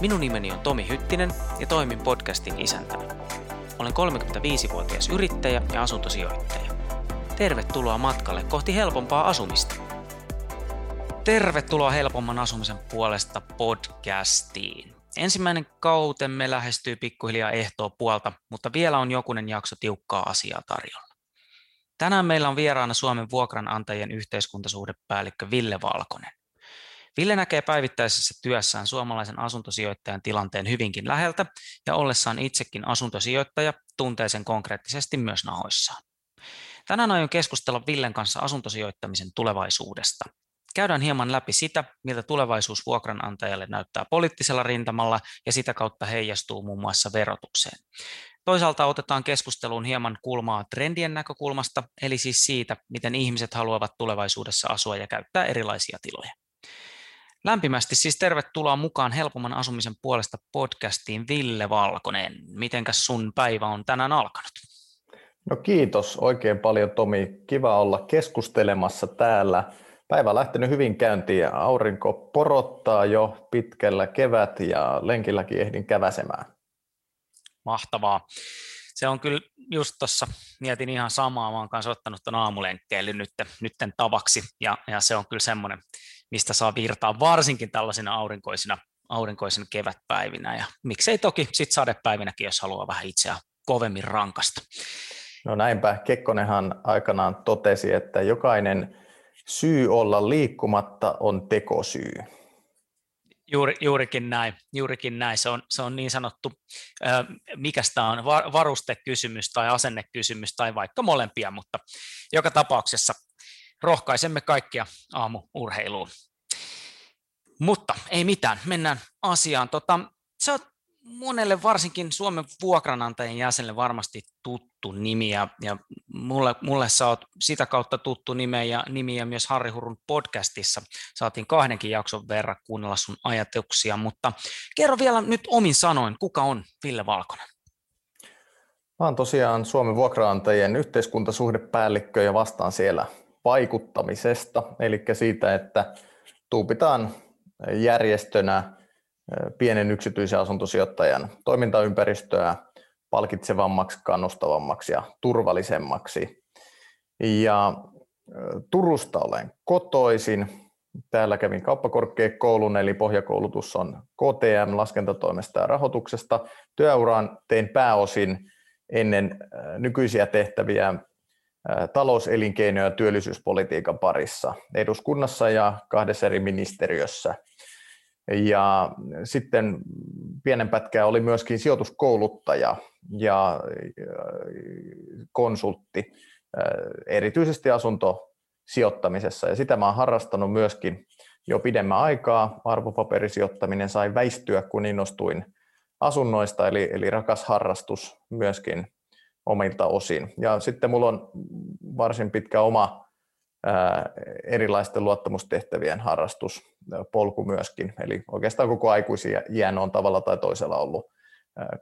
Minun nimeni on Tomi Hyttinen ja toimin podcastin isäntänä. Olen 35-vuotias yrittäjä ja asuntosijoittaja. Tervetuloa matkalle kohti helpompaa asumista. Tervetuloa Helpomman asumisen puolesta podcastiin. Ensimmäinen kautemme lähestyy pikkuhiljaa ehtoopuolta, mutta vielä on jokunen jakso tiukkaa asiaa tarjolla. Tänään meillä on vieraana Suomen vuokranantajien yhteiskuntasuhdepäällikkö Ville Valkonen. Ville näkee päivittäisessä työssään suomalaisen asuntosijoittajan tilanteen hyvinkin läheltä ja ollessaan itsekin asuntosijoittaja tuntee sen konkreettisesti myös nahoissaan. Tänään aion keskustella Villen kanssa asuntosijoittamisen tulevaisuudesta. Käydään hieman läpi sitä, miltä tulevaisuus vuokranantajalle näyttää poliittisella rintamalla ja sitä kautta heijastuu muun muassa verotukseen. Toisaalta otetaan keskusteluun hieman kulmaa trendien näkökulmasta, eli siis siitä, miten ihmiset haluavat tulevaisuudessa asua ja käyttää erilaisia tiloja. Lämpimästi siis tervetuloa mukaan Helpomman asumisen puolesta podcastiin Ville Valkonen. Mitenkäs sun päivä on tänään alkanut? No kiitos oikein paljon Tomi. Kiva olla keskustelemassa täällä. Päivä on lähtenyt hyvin käyntiin ja aurinko porottaa jo pitkällä kevät ja lenkilläkin ehdin käväsemään. Mahtavaa. Se on kyllä just tuossa, mietin ihan samaa, mä oon kanssa ottanut tuon aamulenkkeilyn nytten tavaksi ja se on kyllä semmoinen, mistä saa virtaa varsinkin tällaisina aurinkoisina kevätpäivinä ja miksei toki sitten sadepäivinäkin, jos haluaa vähän itseä kovemmin rankasta. No näinpä, Kekkonenhan aikanaan totesi, että jokainen syy olla liikkumatta on tekosyy. Juurikin näin. Se on niin sanottu, mikäs tämä on, varustekysymys tai asennekysymys tai vaikka molempia, mutta joka tapauksessa rohkaisemme kaikkia aamuurheiluun. Mutta ei mitään, mennään asiaan. Sä oot monelle varsinkin Suomen vuokranantajien jäsenelle varmasti tuttu nimi ja mulle sä oot sitä kautta tuttu nimi ja myös Harri Hurun podcastissa saatiin 2 jakson verran kuunnella sun ajatuksia, mutta kerro vielä nyt omin sanoin, kuka on Ville Valkonen? Mä oon tosiaan Suomen vuokranantajien yhteiskuntasuhdepäällikkö ja vastaan siellä vaikuttamisesta, eli siitä, että tuupitaan järjestönä pienen yksityisen asuntosijoittajan toimintaympäristöä palkitsevammaksi, kannustavammaksi ja turvallisemmaksi. Ja Turusta olen kotoisin. Täällä kävin kauppakorkeakoulun, eli pohjakoulutus on KTM laskentatoimesta ja rahoituksesta. Työuraan tein pääosin ennen nykyisiä tehtäviä talouselinkeinoja ja työllisyyspolitiikan parissa eduskunnassa ja 2 eri ministeriössä. Ja sitten pienen pätkää oli myöskin sijoituskouluttaja ja konsultti, erityisesti asuntosijoittamisessa. Ja sitä mä oon harrastanut myöskin jo pidemmän aikaa. Arvopaperisijoittaminen sai väistyä, kun innostuin asunnoista, eli rakas harrastus myöskin omilta osin. Ja sitten mulla on varsin pitkä oma erilaisten luottamustehtävien harrastuspolku myöskin. Eli oikeastaan koko aikuisia iän on tavalla tai toisella ollut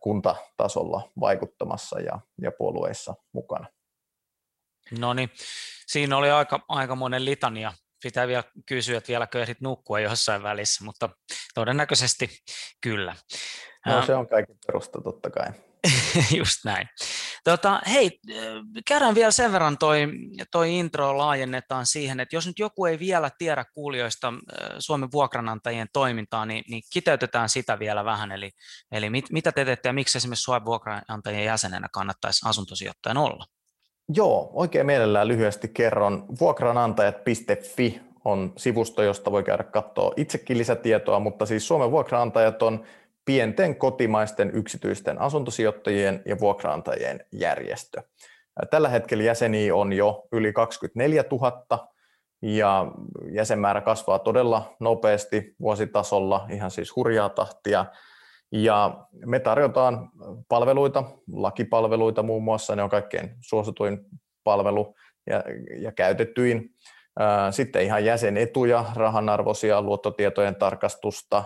kuntatasolla vaikuttamassa ja puolueissa mukana. No niin, siinä oli aikamoinen litania. Pitää vielä kysyä, että vieläkö ehdit nukkua jossain välissä, mutta todennäköisesti kyllä. No se on kaiken perusta totta kai. Just näin. Hei, käydään vielä sen verran toi intro laajennetaan siihen, että jos nyt joku ei vielä tiedä kuulijoista Suomen vuokranantajien toimintaa, niin kiteytetään sitä vielä vähän. Eli mitä te teette ja miksi esimerkiksi Suomen vuokranantajien jäsenenä kannattaisi asuntosijoittajan olla? Joo, oikein mielellään lyhyesti kerron. Vuokranantajat.fi on sivusto, josta voi käydä katsoa itsekin lisätietoa, mutta siis Suomen vuokranantajat on pienten kotimaisten yksityisten asuntosijoittajien ja vuokranantajien järjestö. Tällä hetkellä jäseniä on jo yli 24 000 ja jäsenmäärä kasvaa todella nopeasti vuositasolla, ihan siis hurjaa tahtia. Ja me tarjotaan palveluita, lakipalveluita muun muassa, ne on kaikkein suosituin palvelu ja käytettyin. Sitten ihan jäsenetuja, rahanarvoisia, luottotietojen tarkastusta,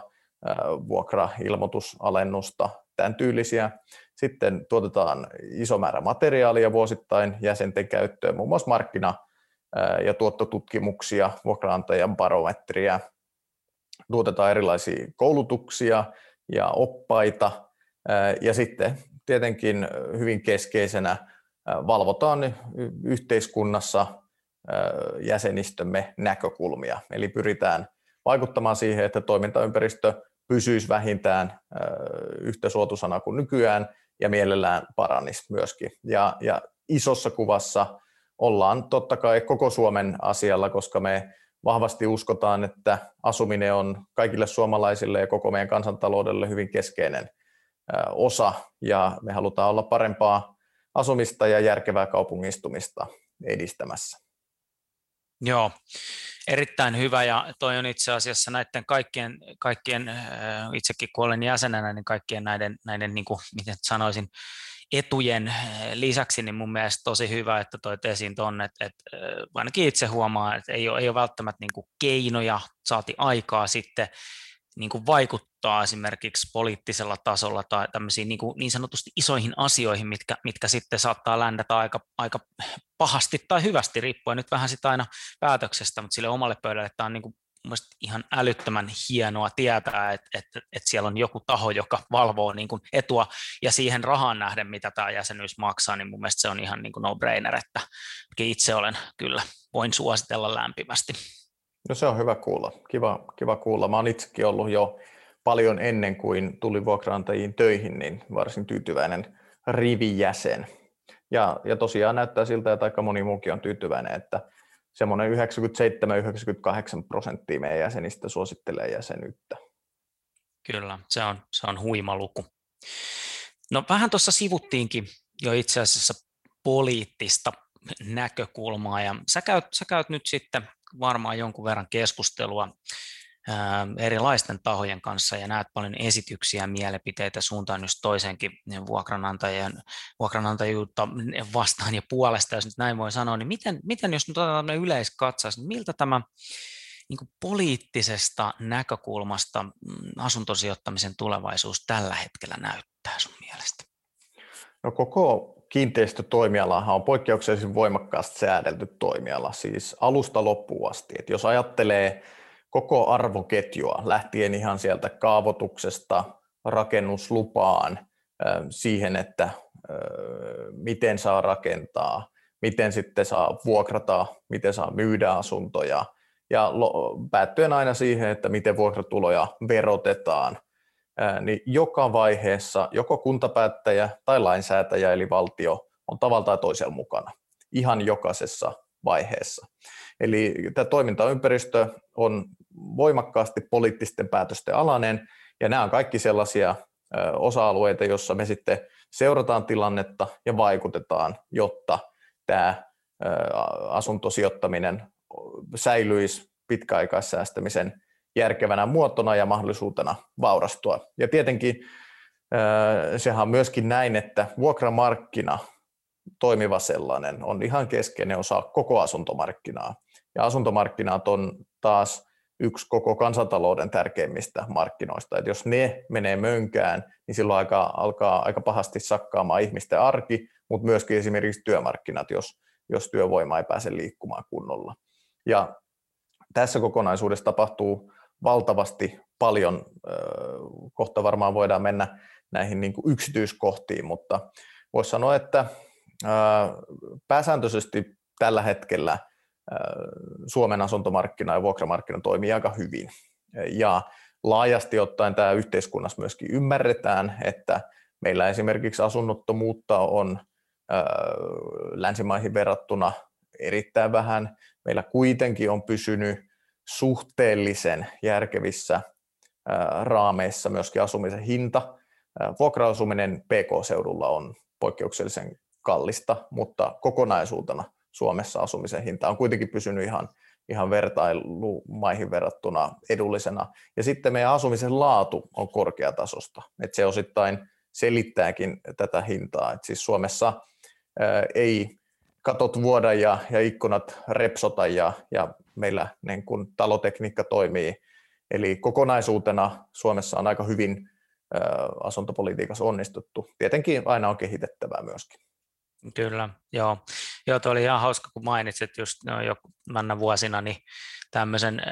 vuokrailmoitusalennusta, tämän tyylisiä. Sitten tuotetaan iso määrä materiaalia vuosittain jäsenten käyttöön, muun muassa markkina- ja tuottotutkimuksia, vuokranantajan barometriä. Tuotetaan erilaisia koulutuksia ja oppaita ja sitten tietenkin hyvin keskeisenä valvotaan yhteiskunnassa jäsenistömme näkökulmia. Eli pyritään vaikuttamaan siihen, että toimintaympäristö pysyisi vähintään yhtä suotuisana kuin nykyään ja mielellään paranisi myöskin. Ja isossa kuvassa ollaan totta kai koko Suomen asialla, koska me vahvasti uskotaan, että asuminen on kaikille suomalaisille ja koko meidän kansantaloudelle hyvin keskeinen osa, ja me halutaan olla parempaa asumista ja järkevää kaupungistumista edistämässä. Joo, erittäin hyvä, ja toi on itse asiassa näiden kaikkien itsekin kun olen jäsenenä, niin kaikkien näiden niin kuin, miten sanoisin, etujen lisäksi, niin mun mielestä tosi hyvä, että toit esiin tuonne, että ainakin itse huomaa, että ei ole välttämättä niin kuin keinoja, saati aikaa sitten niin kuin vaikuttaa esimerkiksi poliittisella tasolla tai tämmöisiin niin sanotusti isoihin asioihin, mitkä sitten saattaa ländätä aika pahasti tai hyvästi, riippuen nyt vähän sitä aina päätöksestä, mutta sille omalle pöydälle tämä on niin kuin mielestäni ihan älyttömän hienoa tietää, että siellä on joku taho, joka valvoo niin kuin etua, ja siihen rahaan nähden, mitä tämä jäsenyys maksaa, niin mun mielestä se on ihan niin kuin no-brainer, että itse voin suositella lämpimästi. No se on hyvä kuulla, kiva kuulla. Mä oon itsekin ollut jo paljon ennen kuin tulin vuokranantajiin töihin, niin varsin tyytyväinen rivijäsen. Ja tosiaan näyttää siltä, että aika moni muukin on tyytyväinen, että semmoinen 97-98% meidän jäsenistä suosittelee jäsenyyttä. Kyllä, se on huima luku. No vähän tuossa sivuttiinkin jo itse asiassa poliittista näkökulmaa, ja sä käyt nyt sitten varmaan jonkun verran keskustelua erilaisten tahojen kanssa ja näet paljon esityksiä, mielipiteitä suuntaan just toisenkin vuokranantajuutta vastaan ja puolesta, jos nyt näin voi sanoa, niin miten jos nyt otetaan yleiskatsaus, niin miltä tämä niin kuin poliittisesta näkökulmasta asuntosijoittamisen tulevaisuus tällä hetkellä näyttää sun mielestä? No koko kiinteistötoimialahan on poikkeuksellisen voimakkaasti säädelty toimiala, siis alusta loppuun asti. Et jos ajattelee koko arvoketjua, lähtien ihan sieltä kaavoituksesta, rakennuslupaan, siihen, että miten saa rakentaa, miten sitten saa vuokrata, miten saa myydä asuntoja, ja päättyen aina siihen, että miten vuokratuloja verotetaan, niin joka vaiheessa joko kuntapäättäjä tai lainsäätäjä eli valtio on tavalla tai toisella mukana, ihan jokaisessa vaiheessa. Eli tämä toimintaympäristö on voimakkaasti poliittisten päätösten alainen, ja nämä on kaikki sellaisia osa-alueita, joissa me sitten seurataan tilannetta ja vaikutetaan, jotta tämä asuntosijoittaminen säilyisi pitkäaikaissäästämisen järkevänä muotona ja mahdollisuutena vaurastua. Ja tietenkin sehän on myöskin näin, että vuokramarkkina, toimiva sellainen, on ihan keskeinen osa koko asuntomarkkinaa. Ja asuntomarkkinat on taas yksi koko kansantalouden tärkeimmistä markkinoista. Et jos ne menee mönkään, niin silloin alkaa aika pahasti sakkaamaan ihmisten arki, mutta myöskin esimerkiksi työmarkkinat, jos työvoima ei pääse liikkumaan kunnolla. Ja tässä kokonaisuudessa tapahtuu valtavasti paljon, kohta varmaan voidaan mennä näihin niin kuin yksityiskohtiin, mutta voisi sanoa, että pääsääntöisesti tällä hetkellä Suomen asuntomarkkina ja vuokramarkkina toimii aika hyvin, ja laajasti ottaen tämä yhteiskunnassa myöskin ymmärretään, että meillä esimerkiksi asunnottomuutta on länsimaihin verrattuna erittäin vähän. Meillä kuitenkin on pysynyt suhteellisen järkevissä raameissa myöskin asumisen hinta. Vuokra-asuminen PK-seudulla on poikkeuksellisen kallista, mutta kokonaisuutena Suomessa asumisen hinta on kuitenkin pysynyt ihan, ihan vertailumaihin verrattuna edullisena. Ja sitten meidän asumisen laatu on korkeatasosta. Et se osittain selittääkin tätä hintaa. Et siis Suomessa ei katot vuoda ja ikkunat repsota ja meillä niin kun talotekniikka toimii. Eli kokonaisuutena Suomessa on aika hyvin asuntopolitiikassa onnistuttu. Tietenkin aina on kehitettävää myöskin. Kyllä, joo. Joo, tuo oli ihan hauska, kun mainitsit just jo männä vuosina, niin tämmöisen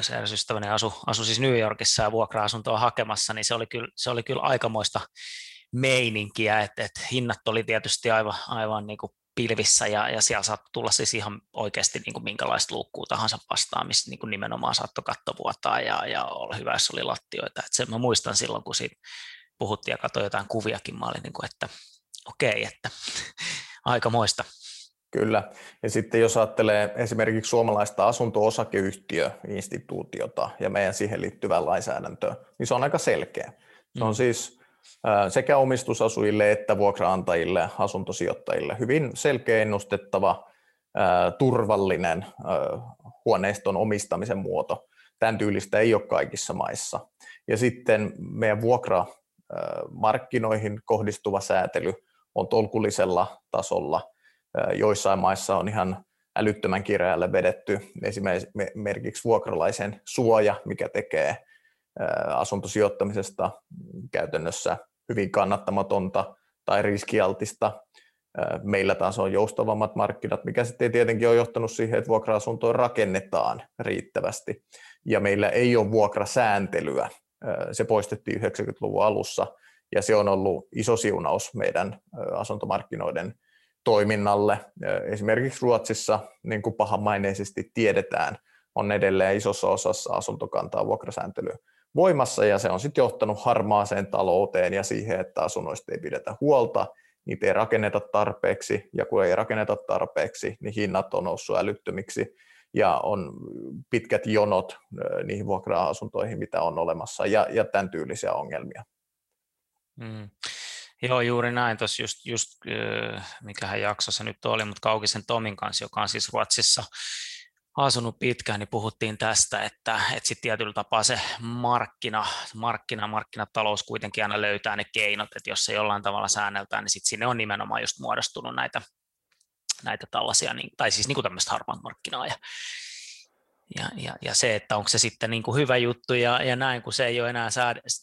se ystäväni asui siis New Yorkissa ja vuokra-asuntoa hakemassa, niin se oli kyllä aikamoista meininkiä, että hinnat oli tietysti aivan niin kuin pilvissä ja siellä saattoi tulla siis ihan oikeasti niin kuin minkälaista luukkua tahansa vastaan, missä niin kuin nimenomaan saattoi kattovuotaa ja olla hyvä, jos oli lattioita. Et sen mä muistan silloin, kun siitä puhuttiin ja katsoin jotain kuviakin, mä olin niin kuin, että okei, että aikamoista. Kyllä. Ja sitten jos ajattelee esimerkiksi suomalaista asunto-osakeyhtiöinstituutiota ja meidän siihen liittyvää lainsäädäntöä, niin se on aika selkeä. Se on siis sekä omistusasujille että vuokraantajille, asuntosijoittajille hyvin selkeä, ennustettava, turvallinen huoneiston omistamisen muoto. Tämän tyylistä ei ole kaikissa maissa. Ja sitten meidän vuokramarkkinoihin kohdistuva säätely on tolkullisella tasolla. Joissain maissa on ihan älyttömän kireälle vedetty esimerkiksi vuokralaisen suoja, mikä tekee asuntosijoittamisesta käytännössä hyvin kannattamatonta tai riskialtista. Meillä taas on joustavammat markkinat, mikä sitten tietenkin on johtanut siihen, että vuokra-asuntoa rakennetaan riittävästi. Ja meillä ei ole vuokrasääntelyä. Se poistettiin 90-luvun alussa ja se on ollut iso siunaus meidän asuntomarkkinoiden toiminnalle. Esimerkiksi Ruotsissa, niin kuin pahamaineisesti tiedetään, on edelleen isossa osassa asuntokantaa vuokrasääntelyä voimassa ja se on sitten johtanut harmaaseen talouteen ja siihen, että asunnoista ei pidetä huolta, niitä ei rakenneta tarpeeksi ja kun ei rakenneta tarpeeksi, niin hinnat on noussut älyttömiksi ja on pitkät jonot niihin vuokra-asuntoihin, mitä on olemassa ja tämän tyylisiä ongelmia. Mm. Joo, juuri näin. Tuossa just mikähän jakso se nyt oli, mutta Kaukisen Tomin kanssa, joka on siis Ruotsissa asunut pitkään, niin puhuttiin tästä, että sitten tietyllä tapaa se markkinatalous kuitenkin aina löytää ne keinot, että jos se jollain tavalla säänneltään, niin sitten sinne on nimenomaan just muodostunut näitä tällaisia, tai siis niin kuin tämmöistä harmaat markkinaa ja se, että onko se sitten niin kuin hyvä juttu ja näin, kun se ei ole enää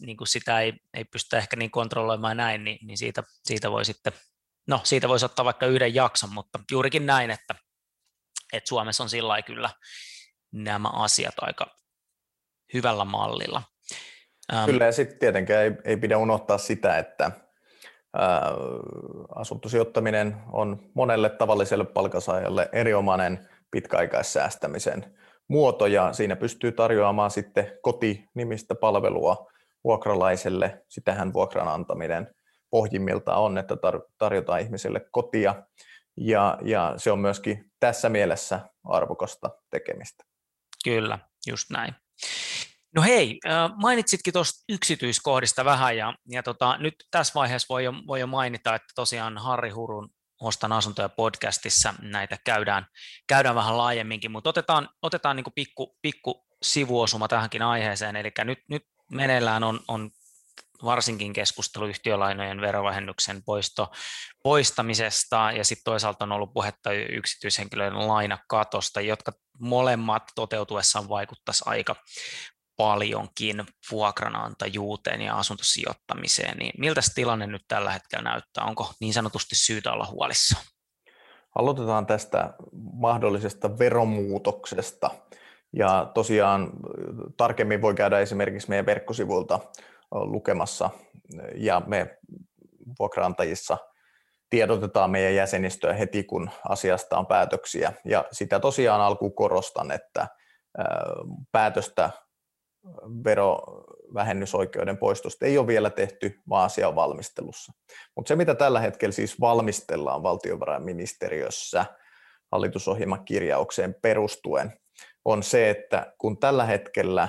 niin kuin sitä ei pystytä ehkä niin kontrolloimaan näin, niin siitä voi sitten, no siitä voisi ottaa vaikka yhden jakson, mutta juurikin näin, että Suomessa on sillä lailla kyllä nämä asiat aika hyvällä mallilla. Kyllä ja sitten tietenkään ei pidä unohtaa sitä, että asuntosijoittaminen on monelle tavalliselle palkansaajalle erinomainen pitkäaikaissäästämisen muoto ja siinä pystyy tarjoamaan sitten kotinimistä palvelua vuokralaiselle. Sitähän vuokran antaminen pohjimmiltaan on, että tarjotaan ihmiselle kotia ja se on myöskin tässä mielessä arvokasta tekemistä. Kyllä, just näin. No hei, mainitsitkin tuosta yksityiskohdista vähän ja nyt tässä vaiheessa voi jo mainita, että tosiaan Harri Hurun Ostan asuntoja podcastissa näitä käydään vähän laajemminkin, mutta otetaan niin kuin pikku sivuosuma tähänkin aiheeseen, eli nyt meneillään on varsinkin keskustelu yhtiölainojen verovähennyksen poistamisesta ja sitten toisaalta on ollut puhetta yksityishenkilöiden lainakatosta, jotka molemmat toteutuessaan vaikuttaisi aika paljonkin vuokranantajuuteen ja asuntosijoittamiseen, niin miltä tilanne nyt tällä hetkellä näyttää? Onko niin sanotusti syytä olla huolissaan? Aloitetaan tästä mahdollisesta veromuutoksesta. Ja tosiaan tarkemmin voi käydä esimerkiksi meidän verkkosivuilta lukemassa, ja me vuokranantajissa tiedotetaan meidän jäsenistöä heti, kun asiasta on päätöksiä. Ja sitä tosiaan alkuun korostan, että päätöstä verovähennysoikeuden poistosta ei ole vielä tehty, vaan asia on valmistelussa. Mutta se, mitä tällä hetkellä siis valmistellaan valtiovarainministeriössä hallitusohjelmakirjaukseen perustuen, on se, että kun tällä hetkellä,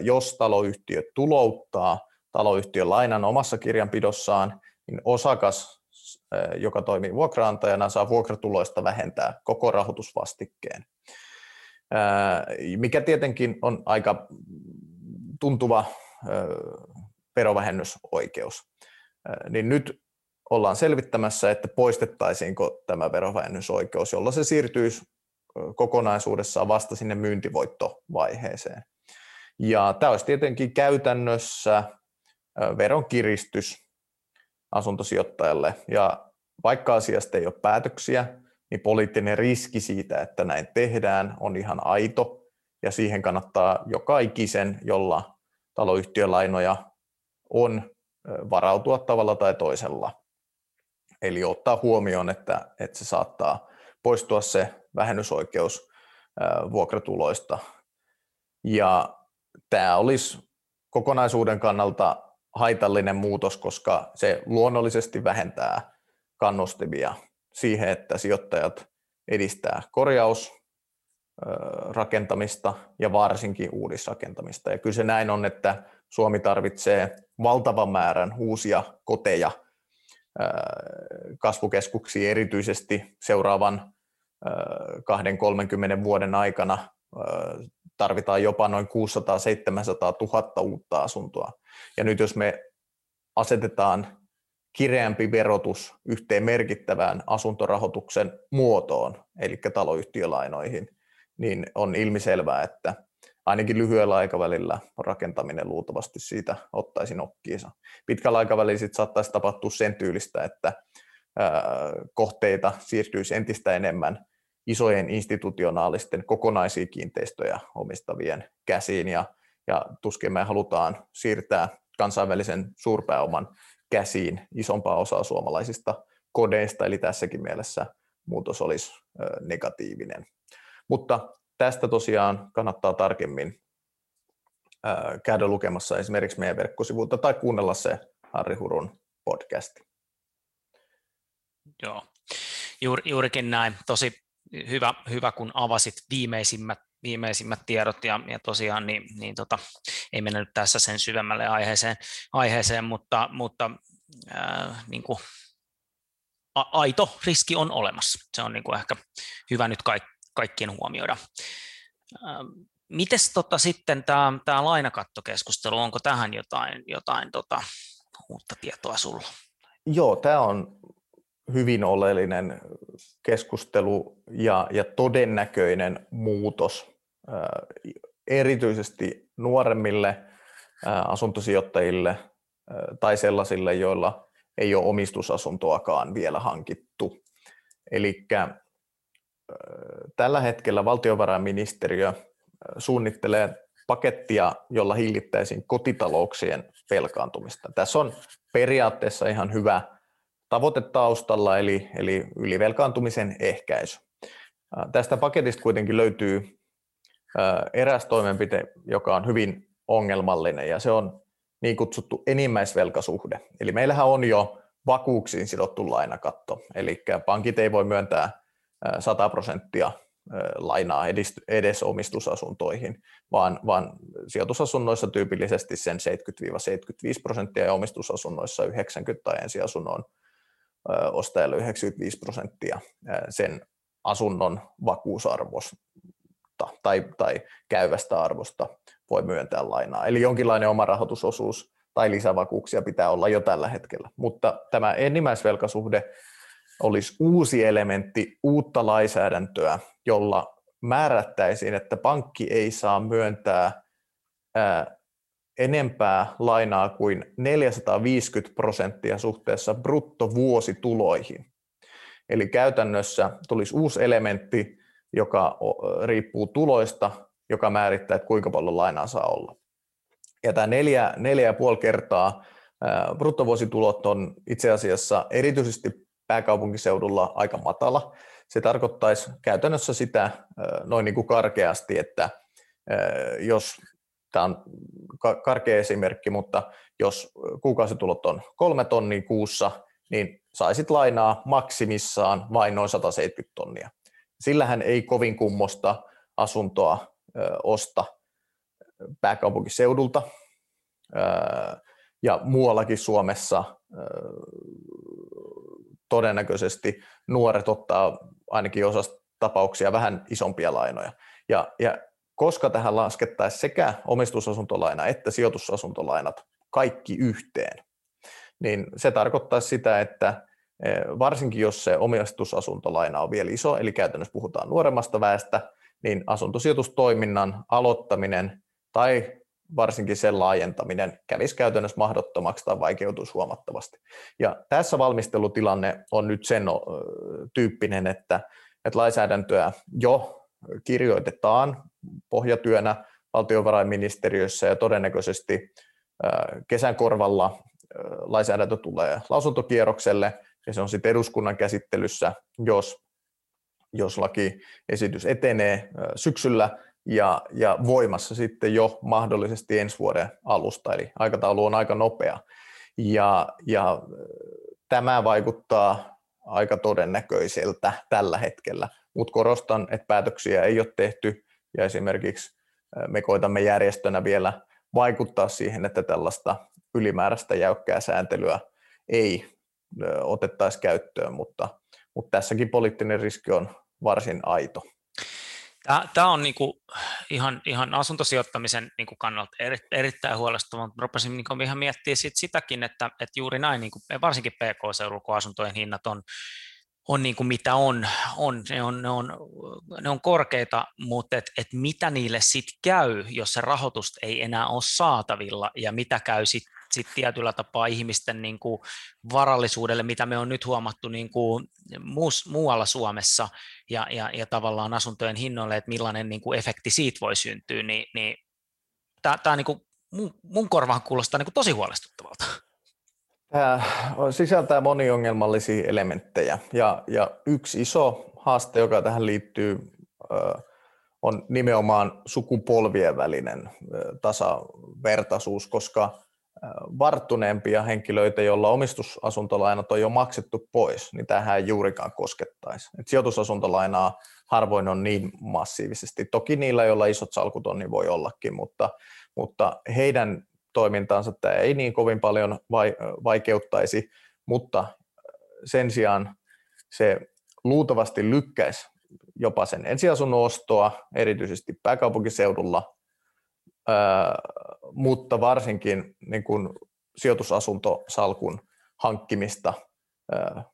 jos taloyhtiö tulouttaa taloyhtiön lainan omassa kirjanpidossaan, niin osakas, joka toimii vuokraantajana, saa vuokratuloista vähentää koko rahoitusvastikkeen. mikä tietenkin on aika tuntuva verovähennysoikeus. Niin nyt ollaan selvittämässä, että poistettaisiinko tämä verovähennysoikeus, jolla se siirtyisi kokonaisuudessaan vasta sinne myyntivoittovaiheeseen. Ja tämä olisi tietenkin käytännössä veronkiristys asuntosijoittajalle. Ja vaikka asiasta ei ole päätöksiä, niin poliittinen riski siitä, että näin tehdään, on ihan aito. Ja siihen kannattaa joka ikisen, jolla taloyhtiölainoja on, varautua tavalla tai toisella. Eli ottaa huomioon, että se saattaa poistua se vähennysoikeus vuokratuloista. Ja tämä olisi kokonaisuuden kannalta haitallinen muutos, koska se luonnollisesti vähentää kannustimia siihen, että sijoittajat edistää korjausrakentamista ja varsinkin uudisrakentamista. Ja kyllä se näin on, että Suomi tarvitsee valtavan määrän uusia koteja kasvukeskuksiin erityisesti seuraavan 20-30 vuoden aikana. Tarvitaan jopa noin 600-700 000 uutta asuntoa. Ja nyt jos me asetetaan kireämpi verotus yhteen merkittävään asuntorahoituksen muotoon, eli taloyhtiölainoihin, niin on ilmiselvää, että ainakin lyhyellä aikavälillä rakentaminen luultavasti siitä ottaisi nokkiinsa. Pitkällä aikavälillä sit saattaisi tapahtua sen tyylistä, että kohteita siirtyisi entistä enemmän isojen institutionaalisten kokonaisia kiinteistöjä omistavien käsiin, ja tuskin me halutaan siirtää kansainvälisen suurpääoman käsiin isompaa osaa suomalaisista kodeista, eli tässäkin mielessä muutos olisi negatiivinen. Mutta tästä tosiaan kannattaa tarkemmin käydä lukemassa esimerkiksi meidän verkkosivuilta tai kuunnella se Harri Hurun podcast. Joo, juurikin näin. Tosi hyvä, kun avasit viimeisimmät tiedot, ja tosiaan niin ei mennä nyt tässä sen syvemmälle aiheeseen, mutta niin kuin aito riski on olemassa. Se on niin kuin ehkä hyvä nyt kaikkien huomioida. Mites sitten tämä lainakattokeskustelu, onko tähän jotain uutta tietoa sulla? Joo, tämä on hyvin oleellinen keskustelu ja todennäköinen muutos erityisesti nuoremmille asuntosijoittajille tai sellaisille, joilla ei ole omistusasuntoakaan vielä hankittu. Eli tällä hetkellä valtiovarainministeriö suunnittelee pakettia, jolla hillittäisiin kotitalouksien velkaantumista. Tässä on periaatteessa ihan hyvä tavoite taustalla, eli ylivelkaantumisen ehkäisy. Tästä paketista kuitenkin löytyy eräs toimenpide, joka on hyvin ongelmallinen, ja se on niin kutsuttu enimmäisvelkasuhde. Eli meillähän on jo vakuuksiin sidottu lainakatto, eli pankit ei voi myöntää 100% lainaa edes omistusasuntoihin, vaan sijoitusasunnoissa tyypillisesti sen 70-75% ja omistusasunnoissa 90% tai ensiasunnon ostajalle 95% sen asunnon vakuusarvosta tai käyvästä arvosta voi myöntää lainaa. Eli jonkinlainen oma rahoitusosuus tai lisävakuuksia pitää olla jo tällä hetkellä, mutta tämä enimmäisvelkasuhde olisi uusi elementti, uutta lainsäädäntöä, jolla määrättäisiin, että pankki ei saa myöntää enempää lainaa kuin 450% suhteessa bruttovuosituloihin. Eli käytännössä tulisi uusi elementti, joka riippuu tuloista, joka määrittää, että kuinka paljon lainaa saa olla. Ja tämä 4,5 kertaa bruttovuositulot on itse asiassa erityisesti pääkaupunkiseudulla aika matala. Se tarkoittaisi käytännössä sitä noin niin kuin karkeasti, että jos, tämä on karkea esimerkki, mutta jos kuukausitulot on 3 000 kuussa, niin saisit lainaa maksimissaan vain noin 170 000. Sillähän ei kovin kummosta asuntoa osta pääkaupunkiseudulta, ja muuallakin Suomessa todennäköisesti nuoret ottaa ainakin osassa tapauksia vähän isompia lainoja. Ja koska tähän laskettaisiin sekä omistusasuntolaina että sijoitusasuntolainat kaikki yhteen, niin se tarkoittaa sitä, että varsinkin jos se omistusasuntolaina on vielä iso, eli käytännössä puhutaan nuoremmasta väestä, niin asuntosijoitustoiminnan aloittaminen tai varsinkin sen laajentaminen kävisi käytännössä mahdottomaksi tai vaikeutuisi huomattavasti. Ja tässä valmistelutilanne on nyt sen tyyppinen, että lainsäädäntöä jo kirjoitetaan pohjatyönä valtiovarainministeriössä ja todennäköisesti kesän korvalla lainsäädäntö tulee lausuntokierrokselle ja se on sitten eduskunnan käsittelyssä, jos lakiesitys etenee syksyllä ja voimassa sitten jo mahdollisesti ensi vuoden alusta, eli aikataulu on aika nopea. Ja tämä vaikuttaa aika todennäköiseltä tällä hetkellä, mutta korostan, että päätöksiä ei ole tehty ja esimerkiksi me koitamme järjestönä vielä vaikuttaa siihen, että tällaista ylimääräistä jäykkää sääntelyä ei otettaisi käyttöön, mutta tässäkin poliittinen riski on varsin aito. Tämä on niinku ihan asuntosijoittamisen niinku kannalta erittäin huolestuttava, mutta rupesin niinku ihan miettimään sitäkin, että juuri näin, niinku, varsinkin PK-seudulla, kun asuntojen hinnat on niin kuin mitä on. Ne on korkeita, mutta et mitä niille sitten käy, jos se rahoitus ei enää ole saatavilla, ja mitä käy sitten tietyllä tapaa ihmisten niin kuin varallisuudelle, mitä me on nyt huomattu niin kuin muualla Suomessa ja tavallaan asuntojen hinnoille, että millainen niin kuin efekti siitä voi syntyä, niin tämä niin kuin mun korvaan kuulostaa niin kuin tosi huolestuttavalta. Tämä sisältää moniongelmallisia elementtejä ja yksi iso haaste, joka tähän liittyy, on nimenomaan sukupolvien välinen tasavertaisuus, koska varttuneempia henkilöitä, joilla omistusasuntolainat on jo maksettu pois, niin tähän ei juurikaan koskettaisi. Et sijoitusasuntolainaa harvoin on niin massiivisesti. Toki niillä, joilla isot salkut on, niin voi ollakin, mutta heidän toimintaansa tämä ei niin kovin paljon vaikeuttaisi, mutta sen sijaan se luultavasti lykkäisi jopa sen ensiasunnon ostoa, erityisesti pääkaupunkiseudulla, mutta varsinkin niin kuin sijoitusasuntosalkun hankkimista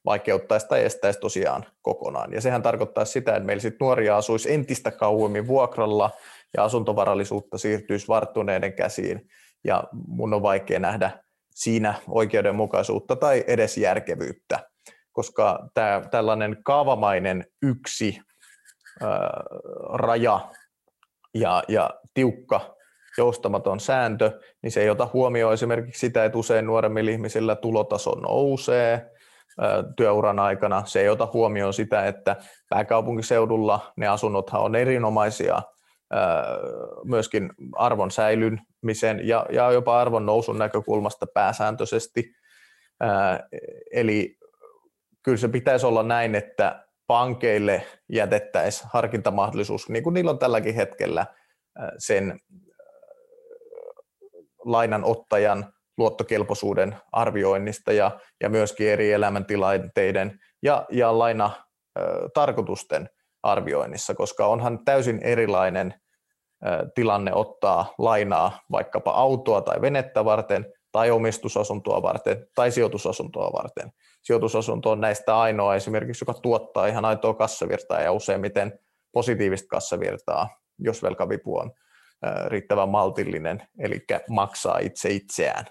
vaikeuttaisi tai estäisi tosiaan kokonaan. Ja sehän tarkoittaa sitä, että meillä sit nuoria asuisi entistä kauemmin vuokralla ja asuntovarallisuutta siirtyisi varttuneiden käsiin. Ja mun on vaikea nähdä siinä oikeudenmukaisuutta tai edes järkevyyttä, koska tällainen kaavamainen yksi raja ja tiukka joustamaton sääntö, niin se ei ota huomioon esimerkiksi sitä, että usein nuoremmilla ihmisillä tulotaso nousee työuran aikana. Se ei ota huomioon sitä, että pääkaupunkiseudulla ne asunnothan on erinomaisia myöskin arvon säilymisen ja jopa arvon nousun näkökulmasta pääsääntöisesti. Eli kyllä se pitäisi olla näin, että pankeille jätettäisiin harkintamahdollisuus, niin kuin niillä on tälläkin hetkellä sen lainanottajan luottokelpoisuuden arvioinnista ja myöskin eri elämäntilanteiden ja lainatarkoitusten arvioinnissa, koska onhan täysin erilainen tilanne ottaa lainaa vaikkapa autoa tai venettä varten tai omistusasuntoa varten tai sijoitusasuntoa varten. Sijoitusasunto on näistä ainoa esimerkiksi, joka tuottaa ihan aitoa kassavirtaa ja useimmiten positiivista kassavirtaa, jos velkavipu on riittävän maltillinen, eli maksaa itse itseään.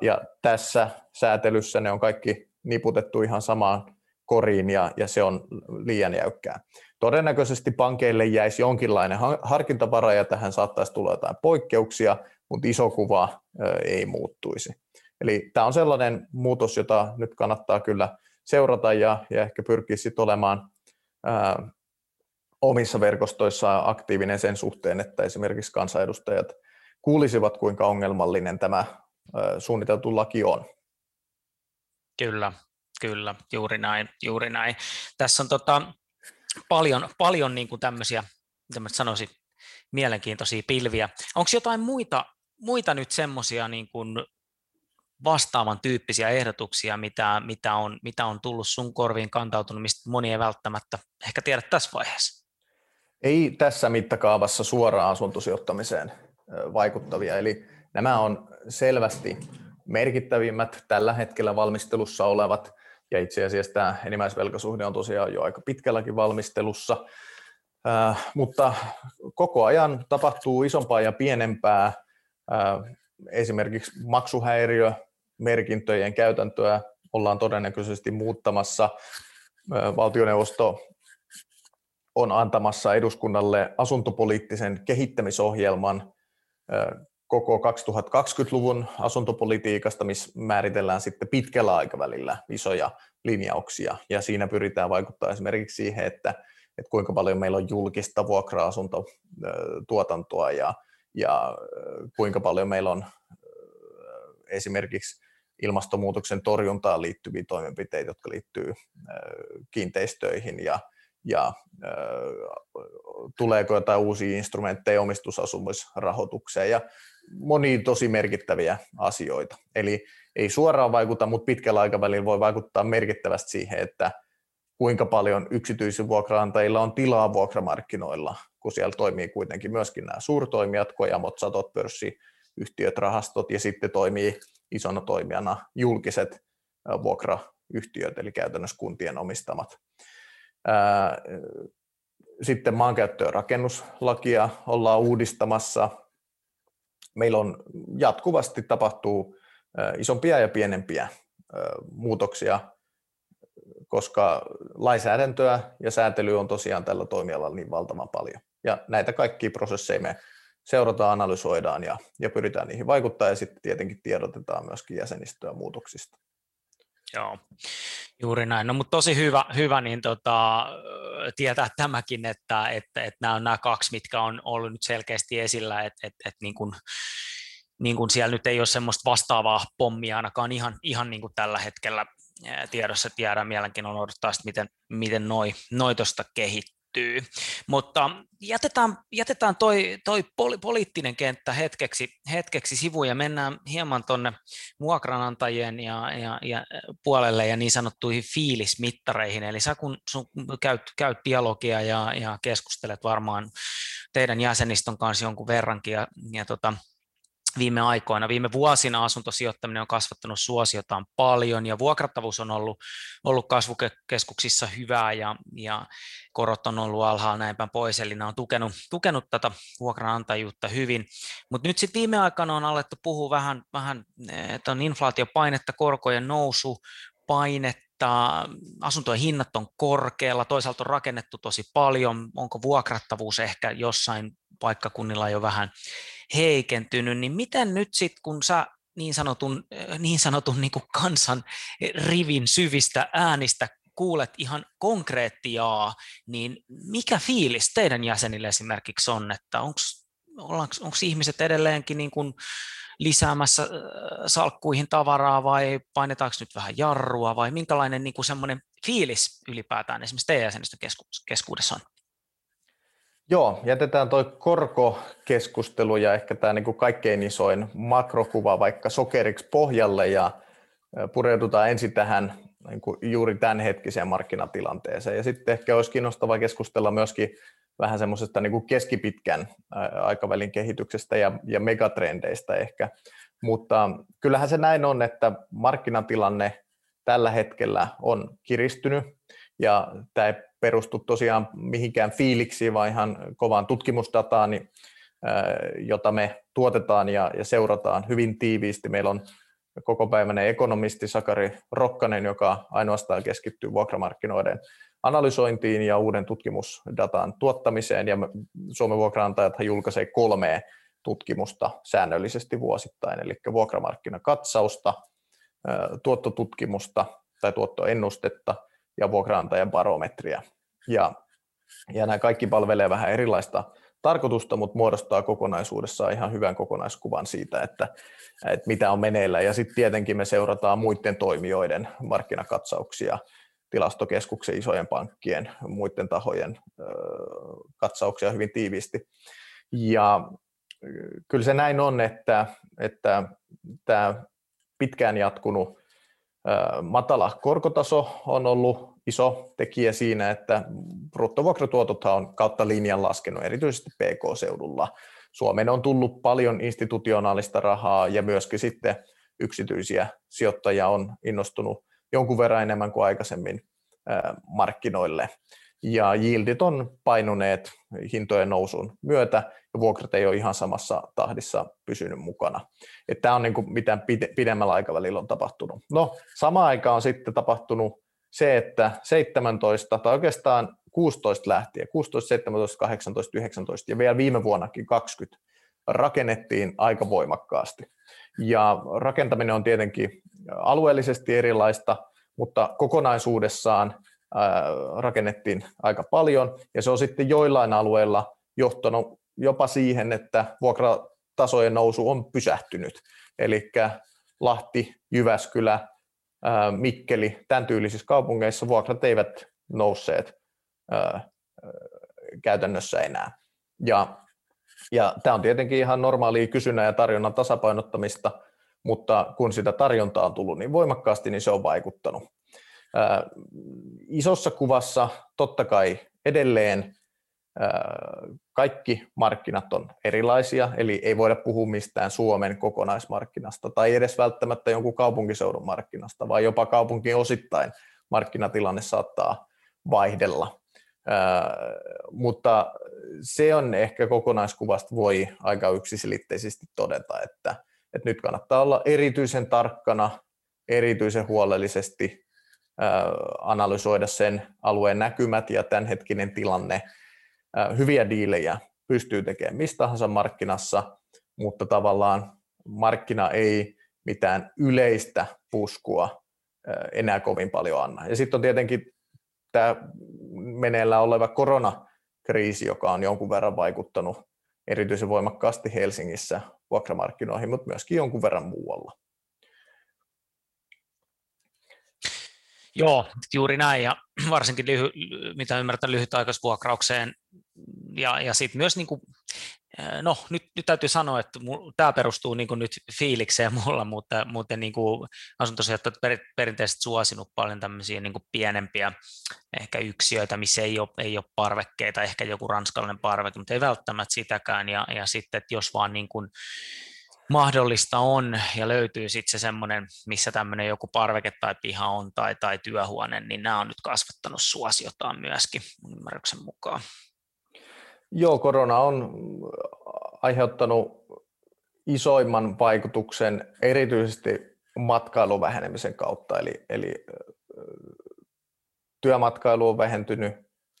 Ja tässä säätelyssä ne on kaikki niputettu ihan samaan koriin ja se on liian jäykkää. Todennäköisesti pankeille jäisi jonkinlainen harkintavara ja tähän saattaisi tulla jotain poikkeuksia, mutta iso kuva ei muuttuisi. Eli tämä on sellainen muutos, jota nyt kannattaa kyllä seurata ja ehkä pyrkiä sitten olemaan omissa verkostoissaan aktiivinen sen suhteen, että esimerkiksi kansanedustajat kuulisivat, kuinka ongelmallinen tämä suunniteltu laki on. Kyllä, juuri näin. Tässä on paljon niin kuin tämmöisiä sanoisin, mielenkiintoisia pilviä. Onko jotain muita nyt semmoisia niin kuin vastaavan tyyppisiä ehdotuksia, mitä on tullut sun korviin kantautunut, mistä moni ei välttämättä ehkä tiedä tässä vaiheessa? Ei tässä mittakaavassa suoraan asuntosijoittamiseen vaikuttavia, eli nämä on selvästi merkittävimmät tällä hetkellä valmistelussa olevat, ja itse asiassa tämä enimmäisvelkasuhde on tosiaan jo aika pitkälläkin valmistelussa, mutta koko ajan tapahtuu isompaa ja pienempää esimerkiksi maksuhäiriömerkintöjen käytäntöä ollaan todennäköisesti muuttamassa. Valtioneuvosto on antamassa eduskunnalle asuntopoliittisen kehittämisohjelman koko 2020-luvun asuntopolitiikasta, missä määritellään sitten pitkällä aikavälillä isoja linjauksia. Ja siinä pyritään vaikuttaa esimerkiksi siihen, että kuinka paljon meillä on julkista vuokra-asuntotuotantoa ja kuinka paljon meillä on esimerkiksi ilmastonmuutoksen torjuntaan liittyviä toimenpiteitä, jotka liittyy kiinteistöihin ja tuleeko jotain uusia instrumentteja omistusasumisrahoitukseen ja monia tosi merkittäviä asioita. Eli ei suoraan vaikuta, mutta pitkällä aikavälillä voi vaikuttaa merkittävästi siihen, että kuinka paljon yksityisillä vuokranantajilla on tilaa vuokramarkkinoilla, kun siellä toimii kuitenkin myöskin nämä suurtoimijat, kojamot, satot, pörssiyhtiöt, rahastot ja sitten toimii isona toimijana julkiset vuokrayhtiöt, eli käytännössä kuntien omistamat. Sitten maankäyttö- ja rakennuslakia ollaan uudistamassa. Meillä on jatkuvasti tapahtuu isompia ja pienempiä muutoksia, koska lainsäädäntöä ja säätelyä on tosiaan tällä toimialalla niin valtavan paljon. Ja näitä kaikkia prosesseja me seurataan, analysoidaan ja pyritään niihin vaikuttaa ja sitten tietenkin tiedotetaan myöskin jäsenistöä muutoksista. Joo, juuri näin. No, mutta tosi hyvä niin tietää tämäkin, että nämä on nämä kaksi, mitkä on ollut nyt selkeästi esillä, että niin kuin siellä nyt ei ole semmoista vastaavaa pommia ainakaan ihan niin kuin tällä hetkellä tiedossa. Tiedän, mielenkiinnolla odottaa sitten, miten noi tuosta kehittyy. Mutta jätetään toi poliittinen kenttä hetkeksi sivuun ja mennään hieman tuonne vuokranantajien ja puolelle ja niin sanottuihin fiilismittareihin. Eli sä kun käyt dialogia ja keskustelet varmaan teidän jäsenistön kanssa jonkun verrankin ja viime vuosina asuntosijoittaminen on kasvattanut suosiotaan paljon ja vuokrattavuus on ollut kasvukeskuksissa hyvää ja korot on ollut alhaalla näin päin pois, eli nämä on tukenut tätä vuokranantajuutta hyvin. Mutta nyt sitten viime aikana on alettu puhua vähän tuon inflaatiopainetta, korkojen nousupainetta, asuntojen hinnat on korkealla, toisaalta on rakennettu tosi paljon, onko vuokrattavuus ehkä jossain paikkakunnilla jo vähän heikentynyt, niin miten nyt sitten, kun sä niin sanotun niin kuin kansan rivin syvistä äänistä kuulet ihan konkreettiaa, niin mikä fiilis teidän jäsenille esimerkiksi on, että onko ihmiset edelleenkin niin kuin lisäämässä salkkuihin tavaraa vai painetaanko nyt vähän jarrua vai minkälainen niin kuin semmoinen fiilis ylipäätään esimerkiksi teidän jäsenistön keskuudessa on? Joo, jätetään tuo korkokeskustelu ja ehkä tämä niin kuin kaikkein isoin makrokuva vaikka sokeriksi pohjalle ja pureudutaan ensin tähän niin kuin juuri tämänhetkiseen markkinatilanteeseen. Ja sitten ehkä olisi kiinnostavaa keskustella myöskin vähän semmoisesta niin kuin keskipitkän aikavälin kehityksestä ja megatrendeistä ehkä. Mutta kyllähän se näin on, että markkinatilanne tällä hetkellä on kiristynyt ja tämä ei perustu tosiaan mihinkään fiiliksiin, vaan ihan kovaan tutkimusdataan, jota me tuotetaan ja seurataan hyvin tiiviisti. Meillä on kokopäiväinen ekonomisti Sakari Rokkanen, joka ainoastaan keskittyy vuokramarkkinoiden analysointiin ja uuden tutkimusdatan tuottamiseen. Ja Suomen vuokranantajathan julkaisee 3 tutkimusta säännöllisesti vuosittain, eli vuokramarkkinakatsausta, tuottotutkimusta tai tuottoennustetta ja vuokranantajan barometriä. Ja nämä kaikki palvelee vähän erilaista tarkoitusta, mutta muodostaa kokonaisuudessaan ihan hyvän kokonaiskuvan siitä, että mitä on meneillään. Ja sitten tietenkin me seurataan muiden toimijoiden markkinakatsauksia, tilastokeskuksen, isojen pankkien, muiden tahojen katsauksia hyvin tiiviisti. Ja kyllä se näin on, että tämä pitkään jatkunut matala korkotaso on ollut iso tekijä siinä, että bruttovuokratuotothan on kautta linjan laskenut, erityisesti PK-seudulla. Suomeen on tullut paljon institutionaalista rahaa ja myöskin sitten yksityisiä sijoittajia on innostunut jonkun verran enemmän kuin aikaisemmin markkinoille. Ja yieldit on painuneet hintojen nousun myötä ja vuokrat ei ole ihan samassa tahdissa pysynyt mukana. Tämä on niin kuin mitä pidemmällä aikavälillä on tapahtunut. No, samaan aikaan on sitten tapahtunut se, että 17 tai oikeastaan 16 lähtien, 16, 17, 18, 19 ja vielä viime vuonnakin 20 rakennettiin aika voimakkaasti. Ja rakentaminen on tietenkin alueellisesti erilaista, mutta kokonaisuudessaan rakennettiin aika paljon, ja se on sitten joillain alueilla johtanut jopa siihen, että vuokratasojen nousu on pysähtynyt. Eli Lahti, Jyväskylä, Mikkeli, tämän tyylisissä kaupungeissa vuokrat eivät nousseet käytännössä enää. Ja tämä on tietenkin ihan normaalia kysynnän ja tarjonnan tasapainottamista, mutta kun sitä tarjontaa on tullut niin voimakkaasti, niin se on vaikuttanut. Isossa kuvassa totta kai edelleen kaikki markkinat on erilaisia, eli ei voida puhua mistään Suomen kokonaismarkkinasta tai edes välttämättä jonkun kaupunkiseudun markkinasta, vaan jopa kaupunkiin osittain markkinatilanne saattaa vaihdella. Mutta se on ehkä kokonaiskuvasta voi aika yksiselitteisesti todeta, että nyt kannattaa olla erityisen tarkkana, erityisen huolellisesti analysoida sen alueen näkymät ja tämänhetkinen tilanne. Hyviä diilejä pystyy tekemään mistä tahansa markkinassa, mutta tavallaan markkina ei mitään yleistä puskua enää kovin paljon anna. Ja sitten on tietenkin tämä meneillään oleva koronakriisi, joka on jonkun verran vaikuttanut erityisen voimakkaasti Helsingissä vuokramarkkinoihin, mutta myöskin jonkun verran muualla. Joo, juuri näin, ja varsinkin mitä ymmärtän lyhytaikaisvuokraukseen, ja sitten myös, niin kuin, no nyt täytyy sanoa, että tämä perustuu niin kuin nyt fiilikseen mulla, mutta muuten niin kuin asuntosijoittajat perinteisesti suosinut paljon tämmöisiä niin kuin pienempiä ehkä yksiöitä, missä ei ole parvekkeita, ehkä joku ranskalainen parveke, mutta ei välttämättä sitäkään, ja sitten, että jos vaan niin kuin mahdollista on ja löytyy sitten se semmoinen, missä tämmöinen joku parveke tai piha on tai työhuone, niin nämä on nyt kasvattanut suosiotaan myöskin ymmärryksen mukaan. Joo, korona on aiheuttanut isoimman vaikutuksen erityisesti matkailun vähenemisen kautta, eli työmatkailu on vähentynyt,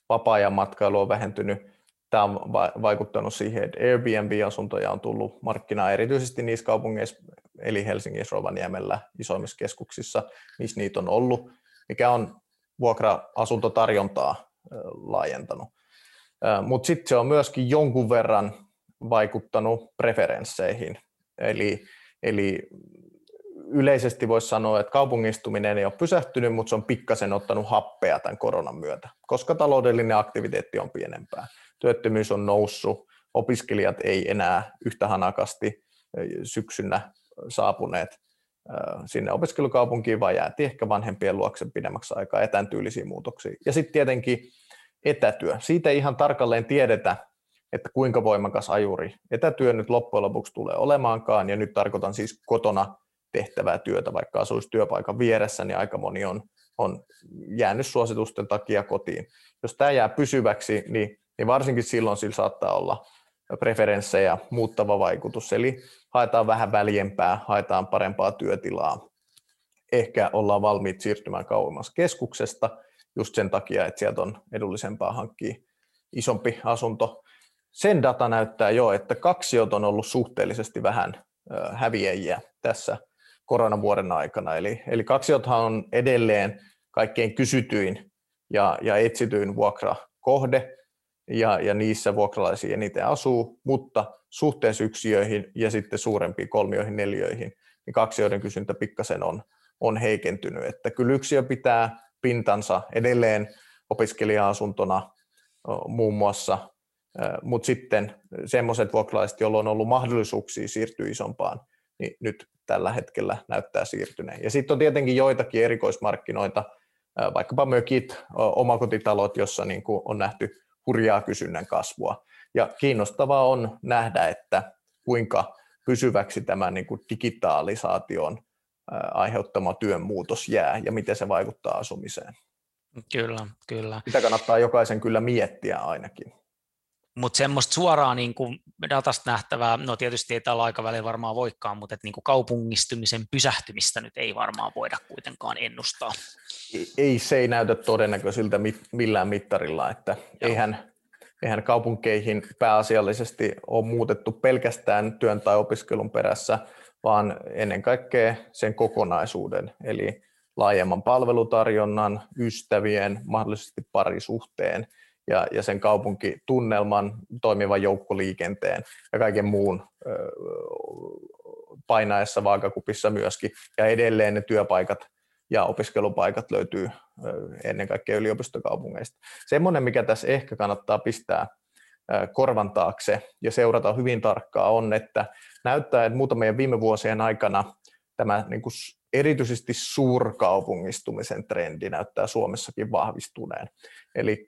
vapaa-ajan matkailu on vähentynyt. Tämä on vaikuttanut siihen, että Airbnb-asuntoja on tullut markkinaan erityisesti niissä kaupungeissa, eli Helsingissä, Rovaniemellä, isoimmissa keskuksissa, missä niitä on ollut, mikä on vuokra-asuntotarjontaa laajentanut. Mutta sitten se on myöskin jonkun verran vaikuttanut preferensseihin. Eli yleisesti voisi sanoa, että kaupungistuminen ei ole pysähtynyt, mutta se on pikkasen ottanut happea tämän koronan myötä, koska taloudellinen aktiviteetti on pienempää. Työttömyys on noussut, opiskelijat ei enää yhtä hanakasti syksynä saapuneet sinne opiskelukaupunkiin, vaan jäätiin ehkä vanhempien luokse pidemmäksi aikaa etän tyylisiä muutoksia. Ja sitten tietenkin etätyö. Siitä ei ihan tarkalleen tiedetä, että kuinka voimakas ajuri etätyö nyt loppujen lopuksi tulee olemaankaan, ja nyt tarkoitan siis kotona tehtävää työtä, vaikka asuisi työpaikan vieressä, niin aika moni on jäänyt suositusten takia kotiin. Jos tämä jää pysyväksi, niin varsinkin silloin sillä saattaa olla preferenssejä muuttava vaikutus, eli haetaan vähän väljempää, haetaan parempaa työtilaa. Ehkä ollaan valmiit siirtymään kauemmas keskuksesta just sen takia, että sieltä on edullisempaa hankkia isompi asunto. Sen data näyttää jo, että kaksiot on ollut suhteellisesti vähän häviäjiä tässä koronavuoden aikana, eli kaksiothan on edelleen kaikkein kysytyin ja etsityin vuokrakohde, ja niissä vuokralaisia eniten asuu, mutta suhteessa yksiöihin ja sitten suurempiin kolmioihin, neljöihin, niin kaksioiden kysyntä pikkasen on heikentynyt. Että kyllä yksiö pitää pintansa edelleen opiskelija-asuntona muun muassa, mutta sitten semmoiset vuokralaiset, joilla on ollut mahdollisuuksia siirtyä isompaan, niin nyt tällä hetkellä näyttää siirtyneen. Ja sitten on tietenkin joitakin erikoismarkkinoita, vaikkapa mökit, omakotitalot, jossa niin kuin on nähty hurjaa kysynnän kasvua. Ja kiinnostavaa on nähdä, että kuinka pysyväksi tämä niin kuin digitalisaation aiheuttama työn muutos jää ja miten se vaikuttaa asumiseen. Kyllä, kyllä. Sitä kannattaa jokaisen kyllä miettiä ainakin. Mutta semmoista suoraan niin kuin datasta nähtävää, no tietysti ei tällä aikavälillä varmaan voikaan, mutta niin kuin kaupungistumisen pysähtymistä nyt ei varmaan voida kuitenkaan ennustaa. Ei se ei näytä todennäköisiltä millään mittarilla, että eihän kaupunkeihin pääasiallisesti ole muutettu pelkästään työn tai opiskelun perässä, vaan ennen kaikkea sen kokonaisuuden, eli laajemman palvelutarjonnan, ystävien, mahdollisesti parisuhteen ja sen kaupunkitunnelman, toimivan joukkoliikenteen ja kaiken muun painaessa vaakakupissa myöskin. Ja edelleen ne työpaikat ja opiskelupaikat löytyy ennen kaikkea yliopistokaupungeista. Semmoinen, mikä tässä ehkä kannattaa pistää korvan taakse ja seurata hyvin tarkkaan, on, että näyttää, että muutamien viime vuosien aikana tämä niin kuin erityisesti suurkaupungistumisen trendi näyttää Suomessakin vahvistuneen. Eli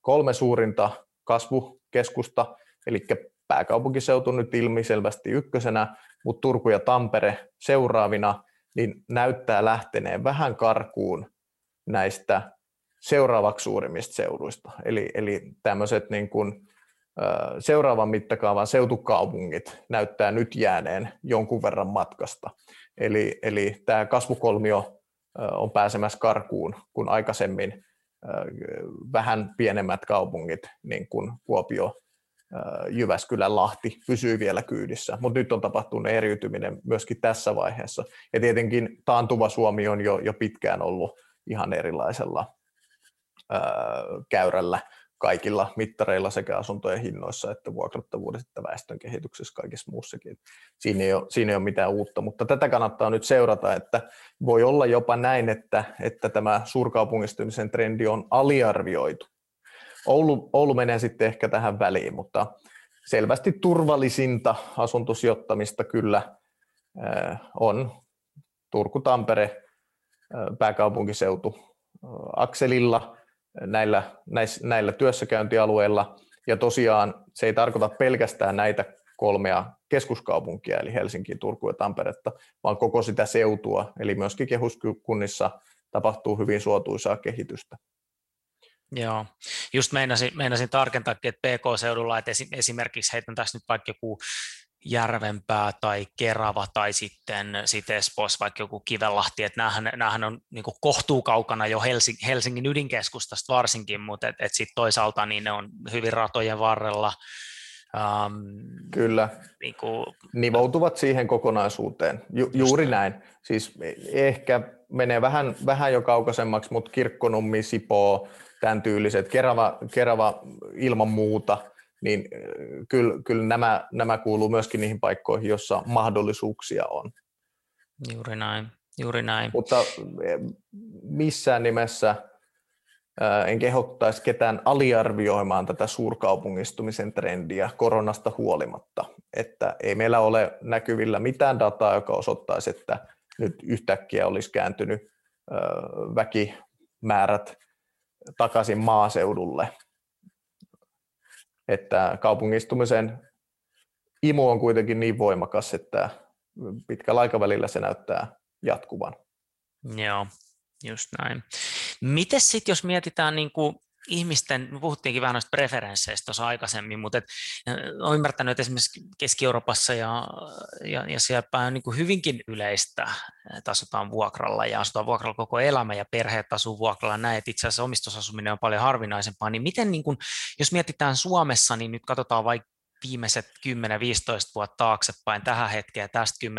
3 suurinta kasvukeskusta, eli pääkaupunkiseutu nyt ilmiselvästi ykkösenä, mutta Turku ja Tampere seuraavina, niin näyttää lähteneen vähän karkuun näistä seuraavaksi suurimmista seuduista. Eli tämmöiset niin kuin seuraavan mittakaavan seutukaupungit näyttää nyt jääneen jonkun verran matkasta. Eli tämä kasvukolmio on pääsemässä karkuun, kun aikaisemmin vähän pienemmät kaupungit, niin kuin Kuopio, Jyväskylä, Lahti, pysyy vielä kyydissä, mutta nyt on tapahtunut eriytyminen myöskin tässä vaiheessa. Ja tietenkin taantuva Suomi on jo pitkään ollut ihan erilaisella käyrällä kaikilla mittareilla sekä asuntojen hinnoissa että vuokrattavuudessa että väestön kehityksessä, kaikessa muussakin. Siinä ei ole mitään uutta, mutta tätä kannattaa nyt seurata, että voi olla jopa näin, että tämä suurkaupungistumisen trendi on aliarvioitu. Oulu menee sitten ehkä tähän väliin, mutta selvästi turvallisinta asuntosijoittamista kyllä on Turku, Tampere, pääkaupunkiseutu akselilla, näillä työssäkäyntialueilla, ja tosiaan se ei tarkoita pelkästään näitä 3 keskuskaupunkia, eli Helsinkiä, Turkua ja Tamperetta, vaan koko sitä seutua, eli myöskin kehyskunnissa tapahtuu hyvin suotuisaa kehitystä. Joo, just meinasin tarkentaakin, että PK-seudulla, että esimerkiksi heitän tässä nyt vaikka joku Järvenpää tai Kerava tai sitten Espoossa vaikka joku Kivenlahti, että näähän on niin kuin kohtuukaukana jo Helsingin ydinkeskustasta varsinkin, mutta et sitten toisaalta niin ne on hyvin ratojen varrella. Kyllä, niin kuin nivoutuvat siihen kokonaisuuteen, juuri näin. Siis ehkä menee vähän jo kaukaisemmaksi, mutta Kirkkonummi, Sipoo, tämän tyyliset, Kerava ilman muuta. Niin kyllä nämä kuuluu myöskin niihin paikkoihin, joissa mahdollisuuksia on. Juuri näin, juuri näin. Mutta missään nimessä en kehottaisi ketään aliarvioimaan tätä suurkaupungistumisen trendiä koronasta huolimatta. Että ei meillä ole näkyvillä mitään dataa, joka osoittaisi, että nyt yhtäkkiä olisi kääntynyt väkimäärät takaisin maaseudulle. Että kaupungistumisen imu on kuitenkin niin voimakas, että pitkällä aikavälillä se näyttää jatkuvan. Joo, just näin. Mites sitten, jos mietitään niin kuin ihmisten, me puhuttiinkin vähän noista preferensseistä tuossa aikaisemmin, mutta olen ymmärtänyt, että esimerkiksi Keski-Euroopassa ja siellä on niin kuin hyvinkin yleistä, että asutaan vuokralla ja asutaan vuokralla koko elämä ja perheet asuu vuokralla näin, että itse asiassa omistusasuminen on paljon harvinaisempaa, niin miten niin kuin, jos mietitään Suomessa, niin nyt katsotaan vaikka viimeiset 10-15 vuotta taaksepäin tähän hetkeen ja tästä 10-15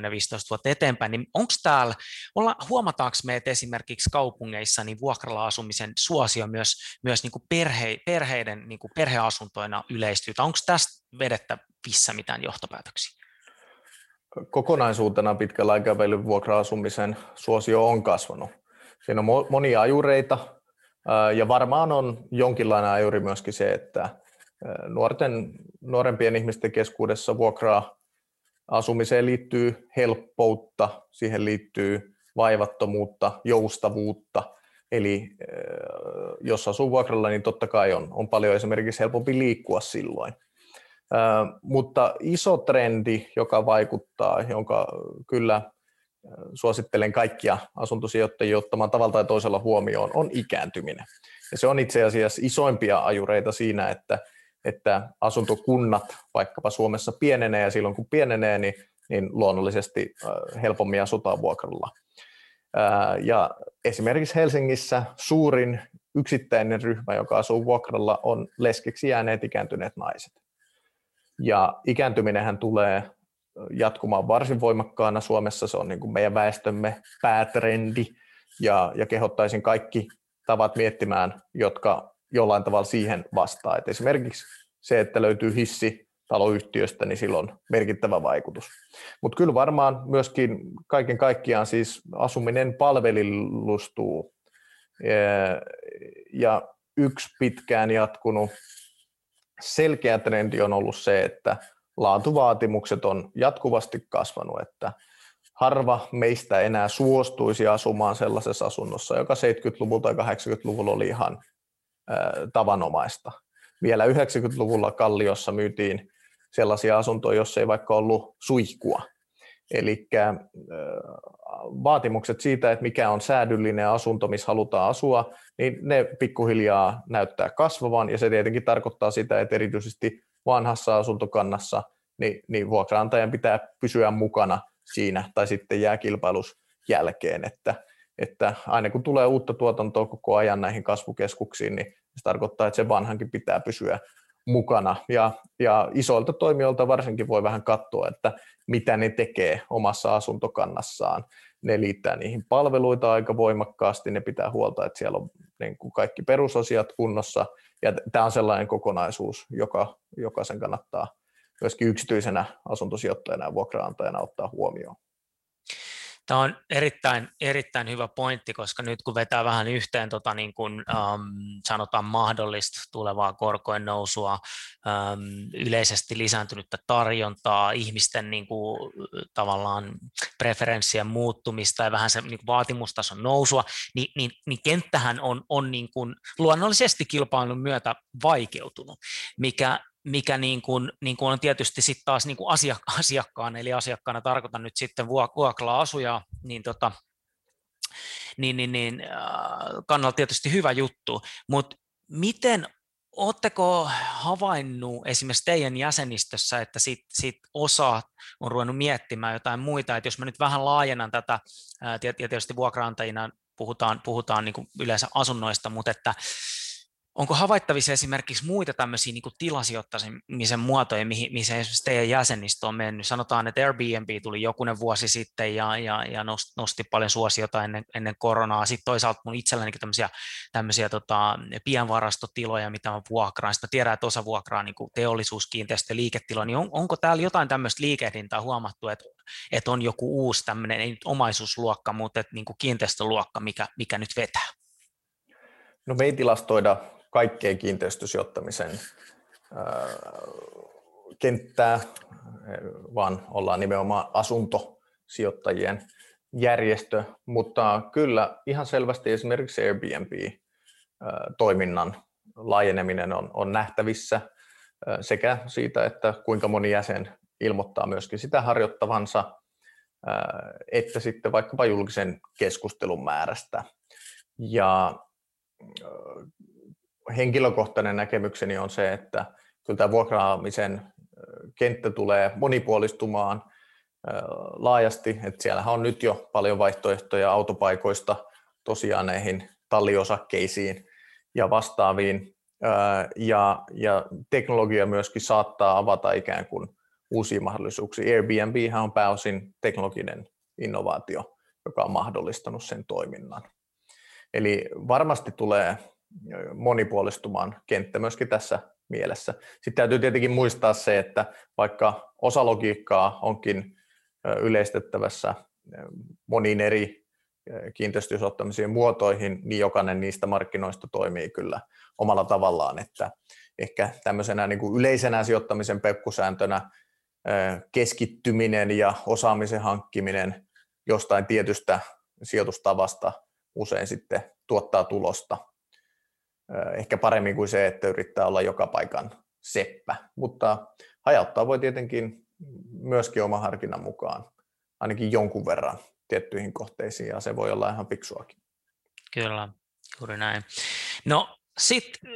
vuotta eteenpäin, niin onko täällä, huomataanko me, että esimerkiksi kaupungeissa niin vuokralla asumisen suosio myös niin kuin perheiden niin kuin perheasuntoina yleistyy, tai onko tästä vedettävissä mitään johtopäätöksiä? Kokonaisuutena pitkällä aikavälillä vuokra-asumisen suosio on kasvanut. Siinä on monia ajureita, ja varmaan on jonkinlainen ajuri myöskin se, että nuorempien ihmisten keskuudessa vuokra-asumiseen liittyy helppoutta, siihen liittyy vaivattomuutta, joustavuutta, Eli jos asuu vuokralla, niin totta kai on paljon esimerkiksi helpompi liikkua silloin. Mutta iso trendi, joka vaikuttaa, jonka kyllä suosittelen kaikkia asuntosijoittajia ottamaan tavalla tai toisella huomioon, on ikääntyminen. Ja se on itse asiassa isoimpia ajureita siinä, että asuntokunnat vaikkapa Suomessa pienenee, ja silloin kun pienenee, niin luonnollisesti helpommin asutaan vuokralla. Ja esimerkiksi Helsingissä suurin yksittäinen ryhmä, joka asuu vuokralla, on leskeksi jääneet ikääntyneet naiset. Ja ikääntyminenhän tulee jatkumaan varsin voimakkaana Suomessa, se on niin kuin meidän väestömme päätrendi, ja kehottaisin kaikki tavat miettimään, jotka jollain tavalla siihen vastaa. Et esimerkiksi se, että löytyy hissi taloyhtiöstä, niin sillä on merkittävä vaikutus. Mutta kyllä varmaan myöskin kaiken kaikkiaan siis asuminen palvelustuu. Ja yksi pitkään jatkunut selkeä trendi on ollut se, että laatuvaatimukset on jatkuvasti kasvanut, että harva meistä enää suostuisi asumaan sellaisessa asunnossa, joka 70-luvulta ja 80-luvulla oli ihan tavanomaista. Vielä 90-luvulla Kalliossa myytiin sellaisia asuntoja, jossa ei vaikka ollut suihkua. Eli vaatimukset siitä, että mikä on säädyllinen asunto, missä halutaan asua, niin ne pikkuhiljaa näyttää kasvavan, ja se tietenkin tarkoittaa sitä, että erityisesti vanhassa asuntokannassa niin vuokranantajan pitää pysyä mukana siinä, tai sitten jää kilpailus jälkeen, että aina kun tulee uutta tuotantoa koko ajan näihin kasvukeskuksiin, niin se tarkoittaa, että se vanhankin pitää pysyä mukana. Ja isoilta toimijoilta varsinkin voi vähän katsoa, että mitä ne tekee omassa asuntokannassaan. Ne liittää niihin palveluita aika voimakkaasti, ne pitää huolta, että siellä on niin kuin kaikki perusasiat kunnossa. Ja tämä on sellainen kokonaisuus, joka sen kannattaa myöskin yksityisenä asuntosijoittajana ja vuokraantajana ottaa huomioon. Tämä on erittäin hyvä pointti, koska nyt kun vetää vähän yhteen niin kuin, sanotaan mahdollista tulevaa korkojen nousua, yleisesti lisääntynyttä tarjontaa, ihmisten niin kuin, tavallaan preferenssien muuttumista ja vähän se niin kuin, vaatimustason nousua, niin kenttähän on niin kuin, luonnollisesti kilpailun myötä vaikeutunut, mikä niin kuin on tietysti sitten taas niin kuin asiakkaan, eli asiakkaana tarkoitan nyt sitten vuokra-asujaa, niin kannalta tietysti hyvä juttu, mutta miten oletteko havainnut esimerkiksi teidän jäsenistössä, että sit osa on ruvennut miettimään jotain muita, että jos mä nyt vähän laajennan tätä, ja tietysti vuokraantajina puhutaan niin kuin yleensä asunnoista, mutta että onko havaittavissa esimerkiksi muita tämmöisiä niin kuin tilasijoittamisen muotoja, mihin esimerkiksi teidän jäsenistö on mennyt? Sanotaan, että Airbnb tuli jokunen vuosi sitten ja nosti paljon suosiota ennen koronaa. Sitten toisaalta mun itsellänikin tämmöisiä pienvarastotiloja, mitä mä vuokraan. Sitten mä tiedän, että osa vuokraa niin kuin teollisuuskiinteistö- ja liiketiloja. Niin onko täällä jotain tämmöistä liikehdintää huomattu, että on joku uusi tämmöinen, ei nyt omaisuusluokka, mutta niin kuin kiinteistöluokka, mikä nyt vetää? No me ei tilastoida kaikkeen kiinteistösijoittamisen kenttää, vaan ollaan nimenomaan asuntosijoittajien järjestö, mutta kyllä ihan selvästi esimerkiksi Airbnb-toiminnan laajeneminen on nähtävissä sekä siitä, että kuinka moni jäsen ilmoittaa myöskin sitä harjoittavansa, että sitten vaikkapa julkisen keskustelun määrästä. Ja henkilökohtainen näkemykseni on se, että kyllä tämä vuokraamisen kenttä tulee monipuolistumaan laajasti, että siellähän on nyt jo paljon vaihtoehtoja autopaikoista tosiaan näihin talliosakkeisiin ja vastaaviin, ja teknologia myöskin saattaa avata ikään kuin uusia mahdollisuuksia. Airbnbhän on pääosin teknologinen innovaatio, joka on mahdollistanut sen toiminnan. Eli varmasti tulee monipuolistumaan kenttä myöskin tässä mielessä. Sitten täytyy tietenkin muistaa se, että vaikka osa logiikkaa onkin yleistettävässä moniin eri kiinteistösijoittamisen muotoihin, niin jokainen niistä markkinoista toimii kyllä omalla tavallaan. Että ehkä tämmöisenä niin kuin yleisenä sijoittamisen peukkusääntönä keskittyminen ja osaamisen hankkiminen jostain tietystä sijoitustavasta usein sitten tuottaa tulosta. Ehkä paremmin kuin se, että yrittää olla joka paikan seppä, mutta hajauttaa voi tietenkin myöskin oman harkinnan mukaan, ainakin jonkun verran tiettyihin kohteisiin, ja se voi olla ihan fiksuakin. Kyllä, juuri näin. No sitten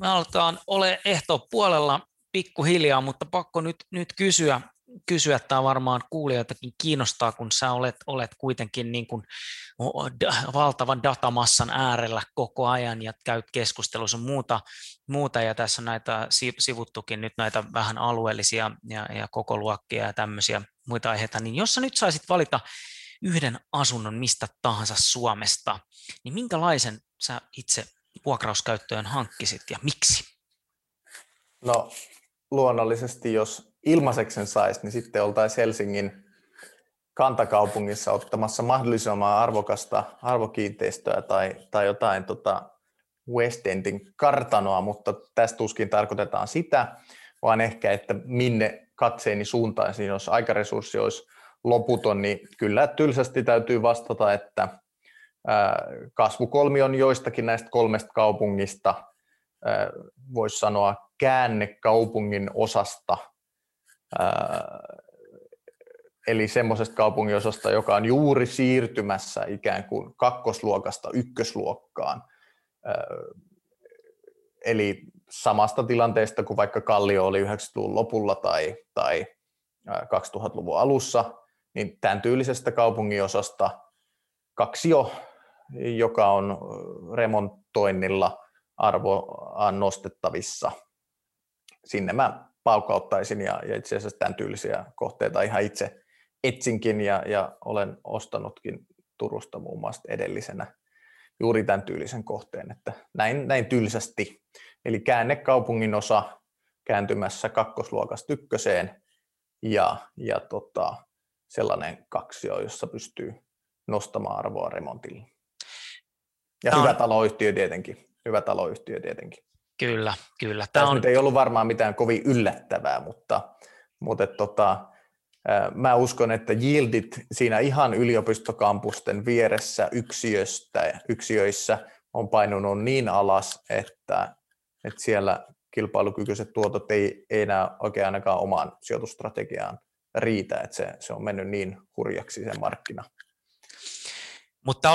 me aletaan ole ehtopuolella pikkuhiljaa, mutta pakko nyt kysyä, tämä varmaan kuulijoitakin kiinnostaa, kun sä olet kuitenkin niin kuin valtavan datamassan äärellä koko ajan ja käyt keskustelussa muuta, ja tässä on näitä sivuttukin nyt näitä vähän alueellisia ja kokoluokkia ja tämmöisiä muita aiheita, niin jos sä nyt saisit valita yhden asunnon mistä tahansa Suomesta, niin minkälaisen sä itse vuokrauskäyttöön hankkisit ja miksi? No luonnollisesti, jos ilmaiseksi saisi, niin sitten oltaisiin Helsingin kantakaupungissa ottamassa mahdollisimman arvokasta arvokiinteistöä tai jotain West Endin kartanoa, mutta tästä tuskin tarkoitetaan sitä, vaan ehkä, että minne katseeni suuntaisin, jos aikaresurssi olisi loputon, niin kyllä tylsästi täytyy vastata, että kasvukolmion joistakin näistä kolmesta kaupungista, voisi sanoa käännekaupungin osasta, eli semmoisesta kaupunginosasta, joka on juuri siirtymässä ikään kuin kakkosluokasta ykkösluokkaan. Eli samasta tilanteesta kuin vaikka Kallio oli 90-luvun lopulla tai 2000-luvun alussa, niin tämän tyylisestä kaupunginosasta Kaksio, joka on remontoinnilla arvoaan nostettavissa. Sinne mä paukauttaisin ja itse asiassa tämän tyylisiä kohteita ihan itse etsinkin ja olen ostanutkin Turusta muun muassa edellisenä juuri tämän tyylisen kohteen, että näin tylsästi. Eli käännekaupungin osa kääntymässä kakkosluokasta ykköseen ja sellainen kaksio, jossa pystyy nostamaan arvoa remontilla. Ja hyvä taloyhtiö tietenkin. Kyllä. Tässä nyt ei ollut varmaan mitään kovin yllättävää, mutta mä uskon, että yieldit siinä ihan yliopistokampusten vieressä yksiöissä on painunut niin alas, että siellä kilpailukykyiset tuotot ei enää oikein ainakaan omaan sijoitustrategiaan riitä, että se on mennyt niin hurjaksi se markkina. Mutta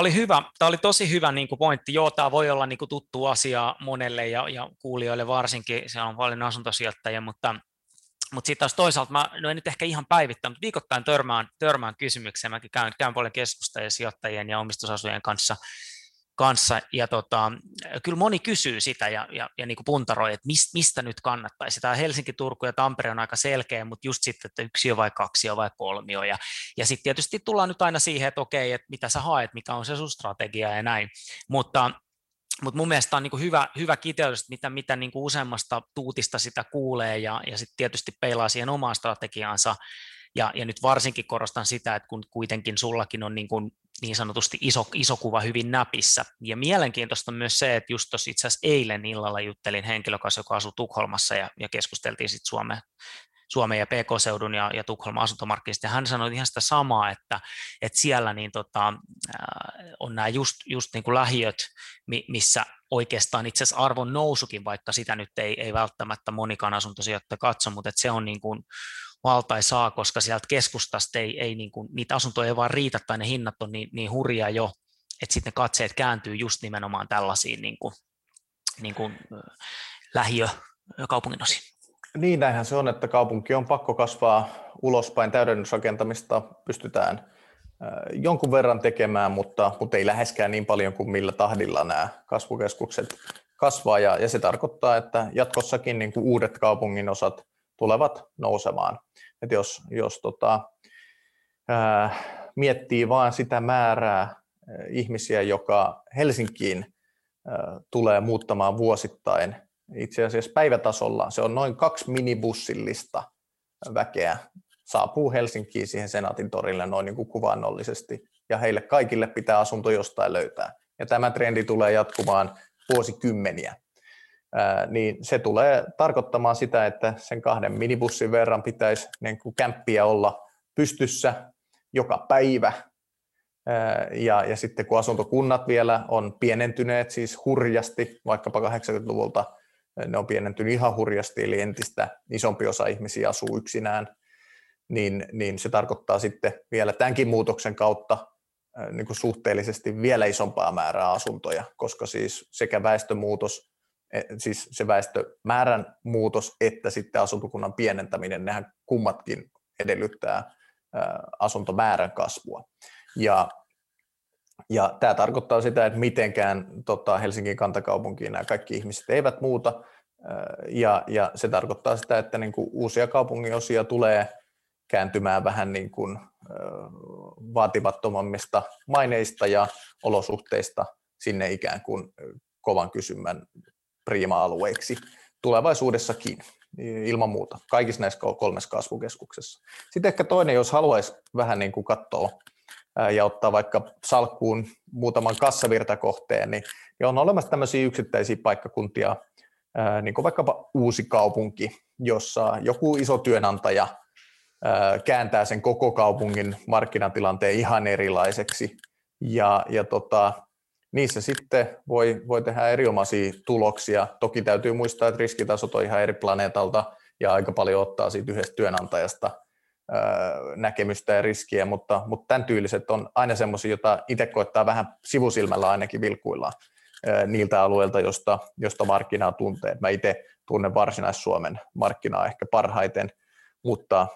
tämä oli tosi hyvä niin kuin pointti. Joo, tämä voi olla niin kuin tuttu asia monelle ja kuulijoille varsinkin, se on paljon asuntosijoittajia, mutta sitten taas toisaalta, en nyt ehkä ihan päivittäin, mutta viikoittain törmään kysymykseen, mäkin käyn paljon keskustelua sijoittajien ja omistusasujien kanssa ja kyllä moni kysyy sitä ja niin kuin puntaroi, että mistä nyt kannattaisi. Tämä Helsinki, Turku ja Tampere on aika selkeä, mutta just sitten, että yksiö vai kaksio vai kolmio. Ja sitten tietysti tullaan nyt aina siihen, että okei, että mitä sä haet, mikä on se sun strategia ja näin. Mutta mun mielestä on niin kuin hyvä kiteytys, mitä niin kuin useammasta tuutista sitä kuulee ja sitten tietysti peilaa siihen omaan strategiaansa. Ja nyt varsinkin korostan sitä, että kun kuitenkin sullakin on niin sanotusti iso kuva hyvin näpissä. Ja mielenkiintoista on myös se, että just tuossa itse asiassa eilen illalla juttelin henkilön kanssa, joka asuu Tukholmassa ja keskusteltiin sitten Suomen ja PK-seudun ja Tukholman asuntomarkkinoista. Hän sanoi ihan sitä samaa, että siellä on nämä just niin kuin lähiöt, missä oikeastaan itse asiassa arvon nousukin, vaikka sitä nyt ei välttämättä monikaan asuntosijoittaja katso, mutta että se on niin kuin valtaisaa, koska sieltä keskustasta ei niin kuin, niitä asuntoja ei vaan riitä tai ne hinnat on niin hurjaa jo, että sitten ne katseet kääntyy just nimenomaan tällaisiin niin kuin lähiökaupunginosiin. Niin, näinhän se on, että kaupunki on pakko kasvaa ulospäin, täydennysrakentamista pystytään jonkun verran tekemään, mutta ei läheskään niin paljon kuin millä tahdilla nämä kasvukeskukset kasvaa ja se tarkoittaa, että jatkossakin niin kuin uudet kaupunginosat tulevat nousemaan. Et jos miettii vaan sitä määrää ihmisiä, joka Helsinkiin tulee muuttamaan vuosittain, itse asiassa päivätasolla, se on noin 2 minibussillista väkeä, saapuu Helsinkiin siihen Senaatin torille noin niin kuin kuvannollisesti, ja heille kaikille pitää asunto jostain löytää. Ja tämä trendi tulee jatkumaan vuosikymmeniä. Niin se tulee tarkoittamaan sitä, että sen 2 minibussin verran pitäisi niin kuin kämppiä olla pystyssä joka päivä Ja sitten kun asuntokunnat vielä on pienentyneet siis hurjasti, vaikkapa 80-luvulta ne on pienentynyt ihan hurjasti, eli entistä isompi osa ihmisiä asuu yksinään, niin se tarkoittaa sitten vielä tämänkin muutoksen kautta niin kuin suhteellisesti vielä isompaa määrää asuntoja, koska siis sekä väestömuutos, siis se väestömäärän muutos että sitten asuntokunnan pienentäminen, nehän kummatkin edellyttää asuntomäärän kasvua. Ja tämä tarkoittaa sitä, että mitenkään Helsingin kantakaupunkiin nämä kaikki ihmiset eivät muuta, ja se tarkoittaa sitä, että niin kuin uusia kaupunginosia tulee kääntymään vähän niin kuin vaatimattomammista maineista ja olosuhteista sinne ikään kuin kovan kysymän priima-alueiksi tulevaisuudessakin, ilman muuta, kaikissa näissä kolmessa kasvukeskuksessa. Sitten ehkä toinen, jos haluaisi vähän niin kuin katsoa ja ottaa vaikka salkkuun muutaman kassavirtakohteen, niin on olemassa tämmöisiä yksittäisiä paikkakuntia, niin kuin vaikkapa Uusikaupunki, jossa joku iso työnantaja kääntää sen koko kaupungin markkinatilanteen ihan erilaiseksi, ja niissä sitten voi tehdä erinomaisia tuloksia. Toki täytyy muistaa, että riskitasot on ihan eri planeetalta, ja aika paljon ottaa siitä yhdestä työnantajasta näkemystä ja riskiä, mutta tämän tyyliset on aina semmoisia, joita itse koittaa vähän sivusilmällä ainakin vilkuillaan niiltä alueilta, josta markkinaa tuntee. Mä itse tunnen Varsinais-Suomen markkinaa ehkä parhaiten, mutta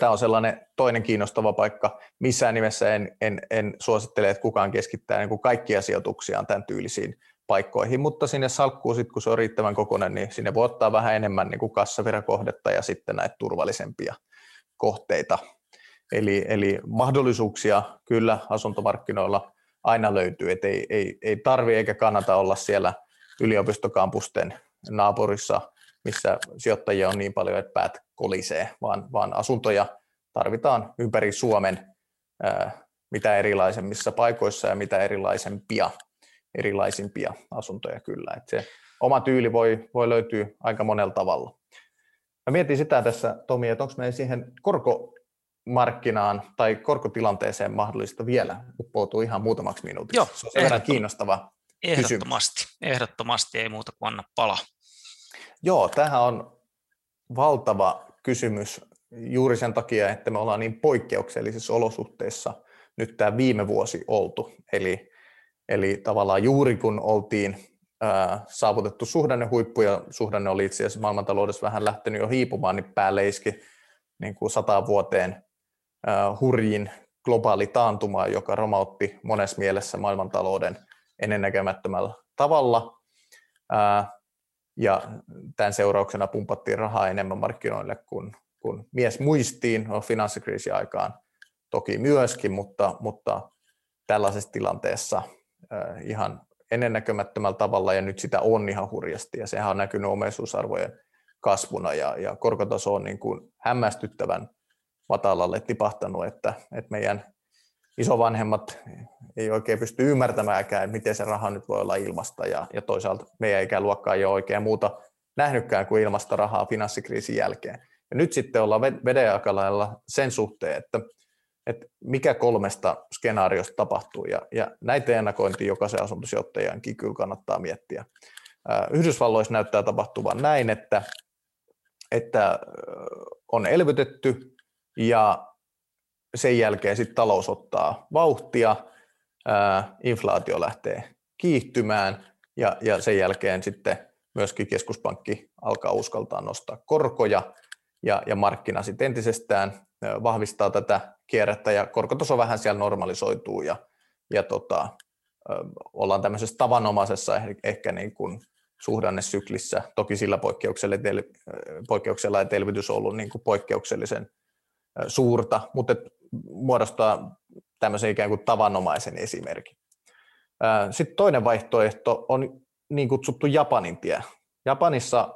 tämä on sellainen toinen kiinnostava paikka. Missään nimessä en suosittele, että kukaan keskittää niin kuin kaikkia sijoituksiaan tämän tyylisiin paikkoihin, mutta sinne salkkuun, sit, kun se on riittävän kokoinen, niin sinne voi ottaa vähän enemmän niin kuin kassavirakohdetta ja sitten näitä turvallisempia kohteita. Eli mahdollisuuksia kyllä asuntomarkkinoilla aina löytyy, että ei tarvitse eikä kannata olla siellä yliopistokampusten naapurissa, missä sijoittajia on niin paljon, että päät kolisee, vaan asuntoja tarvitaan ympäri Suomen mitä erilaisemmissa paikoissa ja mitä erilaisimpia asuntoja kyllä. Et se oma tyyli voi löytyä aika monella tavalla. Mä mietin sitä tässä, Tomi, että onko meidän siihen korkomarkkinaan tai korkotilanteeseen mahdollista vielä uppoutua ihan muutamaksi minuutiksi. Joo, se on vähän kiinnostava kysymys. Ehdottomasti ei muuta kuin anna palaa. Joo, tämähän on valtava kysymys juuri sen takia, että me ollaan niin poikkeuksellisissa olosuhteissa nyt tämä viime vuosi oltu. Eli tavallaan juuri kun oltiin saavutettu suhdannehuippu, ja suhdanne oli itse asiassa maailmantaloudessa vähän lähtenyt jo hiipumaan, niin päälle iski niin kuin 100 vuoteen hurjin globaali taantuma, joka romautti monessa mielessä maailmantalouden ennennäkemättömällä tavalla. Ja tämän seurauksena pumpattiin rahaa enemmän markkinoille kuin mies muistiin, on finanssikriisin aikaan toki myöskin, mutta tällaisessa tilanteessa ihan ennennäkemättömällä tavalla, ja nyt sitä on ihan hurjasti, ja sehän on näkynyt omaisuusarvojen kasvuna, ja korkotaso on niin kuin hämmästyttävän matalalle tipahtanut, että meidän isovanhemmat ei oikein pysty ymmärtämäänkään, miten se raha nyt voi olla ilmasta, ja toisaalta meidän ikäluokka ei ole oikein muuta nähnytkään kuin ilmasta rahaa finanssikriisin jälkeen. Ja nyt sitten ollaan vedenjakalailla sen suhteen, että mikä kolmesta skenaariosta tapahtuu, ja näitä ennakointia jokaisen asuntosijoittajankin kyllä kannattaa miettiä. Yhdysvalloissa näyttää tapahtuvan näin, että on elvytetty, ja sen jälkeen sitten talous ottaa vauhtia, inflaatio lähtee kiihtymään, ja sen jälkeen sitten myöskin keskuspankki alkaa uskaltaa nostaa korkoja, ja markkina sitten entisestään vahvistaa tätä kierrettä, ja korkotaso vähän siellä normalisoituu, ja ollaan tämmöisessä tavanomaisessa ehkä niin kuin suhdannesyklissä, toki sillä poikkeuksella, että elvytys on ollut niin kuin poikkeuksellisen suurta, mutta muodostaa tämmöisen ikään kuin tavanomaisen esimerkin. Sitten toinen vaihtoehto on niin kutsuttu Japanin tie. Japanissa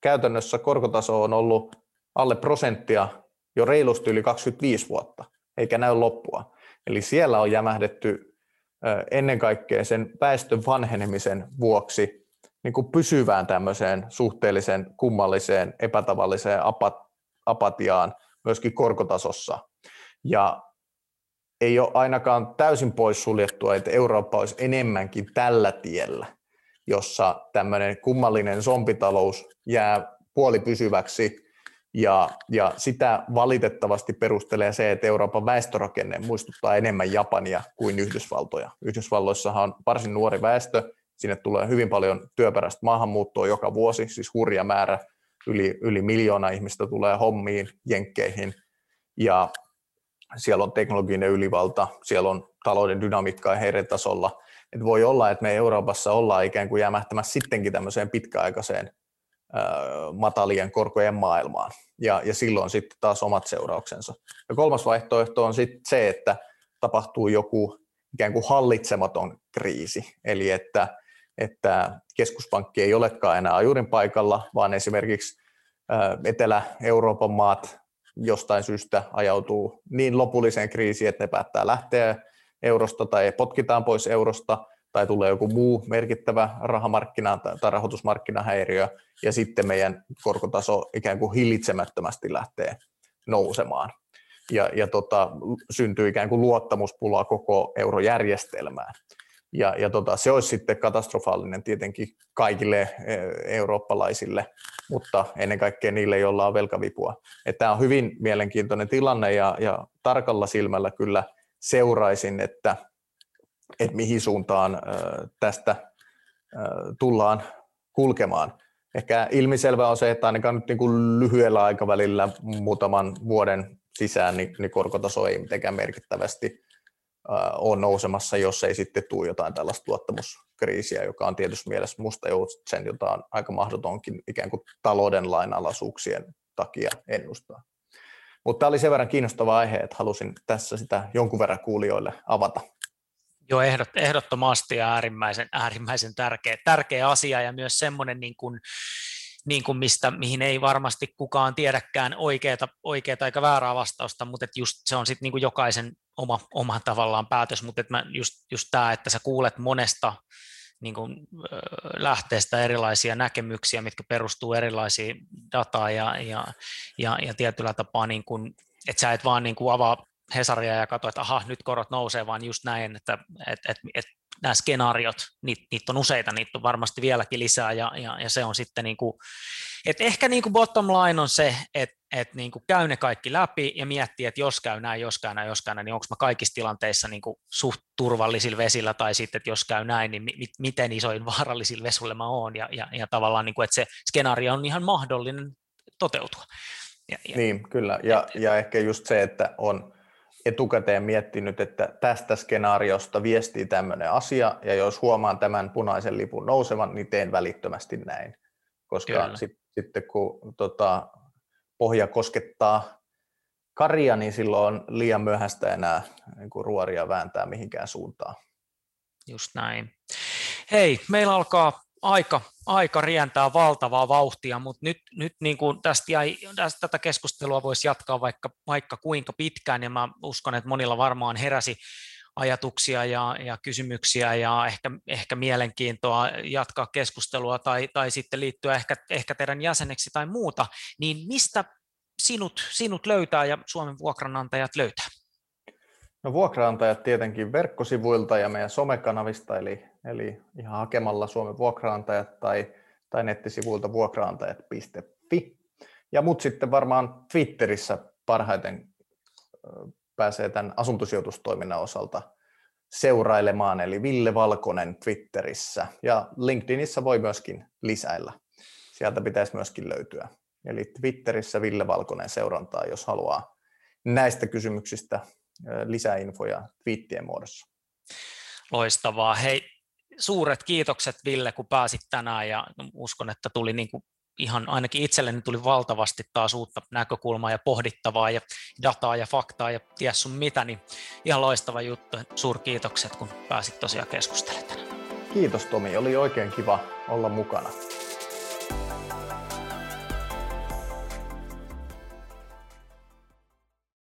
käytännössä korkotaso on ollut alle 1% jo reilusti yli 25 vuotta, eikä näy loppua. Eli siellä on jämähdetty ennen kaikkea sen väestön vanhenemisen vuoksi niin kuin pysyvään tämmöiseen suhteellisen kummalliseen, epätavalliseen apatiaan myöskin korkotasossa. Ja ei ole ainakaan täysin poissuljettua, että Eurooppa olisi enemmänkin tällä tiellä, jossa tämmöinen kummallinen zombitalous jää puolipysyväksi. Ja sitä valitettavasti perustelee se, että Euroopan väestörakenne muistuttaa enemmän Japania kuin Yhdysvaltoja. Yhdysvalloissahan on varsin nuori väestö, sinne tulee hyvin paljon työperäistä maahanmuuttoa joka vuosi, siis hurja määrä, yli 1 miljoonaa ihmistä tulee hommiin, jenkkeihin, ja siellä on teknologinen ylivalta, siellä on talouden dynamiikkaa heidän tasolla. Et voi olla, että me Euroopassa ollaan ikään kuin jämähtämässä sittenkin tämmöiseen pitkäaikaiseen matalien korkojen maailmaan, ja silloin sitten taas omat seurauksensa. Ja kolmas vaihtoehto on sitten se, että tapahtuu joku ikään kuin hallitsematon kriisi, eli että keskuspankki ei olekaan enää ajurin paikalla, vaan esimerkiksi Etelä-Euroopan maat jostain syystä ajautuu niin lopulliseen kriisiin, että ne päättää lähteä eurosta tai potkitaan pois eurosta, tai tulee joku muu merkittävä rahamarkkina tai rahoitusmarkkinahäiriö, ja sitten meidän korkotaso ikään kuin hillitsemättömästi lähtee nousemaan. Ja syntyy ikään kuin luottamuspulaa koko eurojärjestelmään. Ja se olisi sitten katastrofaalinen tietenkin kaikille eurooppalaisille, mutta ennen kaikkea niille, joilla on velkavipua. Että tämä on hyvin mielenkiintoinen tilanne, ja tarkalla silmällä kyllä seuraisin, että mihin suuntaan tästä tullaan kulkemaan. Ehkä ilmiselvää on se, että ainakaan nyt niin kuin lyhyellä aikavälillä muutaman vuoden sisään niin korkotaso ei mitenkään merkittävästi on nousemassa, jos ei sitten tule jotain tällaista luottamuskriisiä, joka on tietysti mielessä musta joutsen, jota on aika mahdotonkin ikään kuin talouden lainalaisuuksien takia ennustaa. Mutta tämä oli sen verran kiinnostava aihe, että halusin tässä sitä jonkun verran kuulijoille avata. Joo, ehdottomasti ja äärimmäisen tärkeä asia ja myös semmoinen niin kuin mihin ei varmasti kukaan tiedäkään oikeaa tai väärää vastausta, mutta että just se on sitten niin kuin jokaisen oma tavallaan päätös, mutta että just tämä, että sä kuulet monesta niin kuin lähteestä erilaisia näkemyksiä, mitkä perustuu erilaisiin dataan ja tietyllä tapaa, niin kuin, että sä et vaan niin kuin avaa Hesaria ja katso, että aha, nyt korot nousee, vaan just näin, että nämä skenaariot, niitä on useita, niitä on varmasti vieläkin lisää, ja se on sitten niin kuin, että ehkä niin kuin bottom line on se, että niin kuin käy ne kaikki läpi ja miettii, että jos käy näin, niin onko mä kaikissa tilanteissa niin kuin suht turvallisilla vesillä, tai sitten, että jos käy näin, niin miten isoin vaarallisilla vesuilla mä oon, ja tavallaan niin kuin, että se skenaario on ihan mahdollinen toteutua. Niin, kyllä, ja ehkä just se, että on etukäteen miettinyt, että tästä skenaariosta viestii tämmöinen asia, ja jos huomaan tämän punaisen lipun nousevan, niin teen välittömästi näin. Koska sitten kun pohja koskettaa karia, niin silloin on liian myöhäistä enää niin kuin ruoria vääntää mihinkään suuntaan. Just näin. Hei, meillä alkaa aika rientää valtavaa vauhtia, mutta nyt niin kuin tätä keskustelua voisi jatkaa vaikka kuinka pitkään, ja mä uskon, että monilla varmaan heräsi ajatuksia ja kysymyksiä ja ehkä mielenkiintoa jatkaa keskustelua tai sitten liittyä ehkä teidän jäseneksi tai muuta, niin mistä sinut löytää ja Suomen vuokranantajat löytää? No, vuokranantajat tietenkin verkkosivuilta ja meidän somekanavista, eli ihan hakemalla Suomen vuokranantajat tai nettisivuilta vuokranantajat.fi. Ja mut sitten varmaan Twitterissä parhaiten pääsee tämän asuntosijoitustoiminnan osalta seurailemaan, eli Ville Valkonen Twitterissä. Ja LinkedInissä voi myöskin lisäillä. Sieltä pitäisi myöskin löytyä. Eli Twitterissä Ville Valkonen seurantaa, jos haluaa näistä kysymyksistä lisäinfoja twiittien muodossa. Loistavaa. Hei, suuret kiitokset Ville, kun pääsit tänään, ja uskon, että tuli niin kuin ihan ainakin itselleni tuli valtavasti taas uutta näkökulmaa ja pohdittavaa ja dataa ja faktaa ja ties sun mitä, niin ihan loistava juttu. Suurkiitokset, kun pääsit tosiaan keskustelemaan tänään. Kiitos Tomi, oli oikein kiva olla mukana.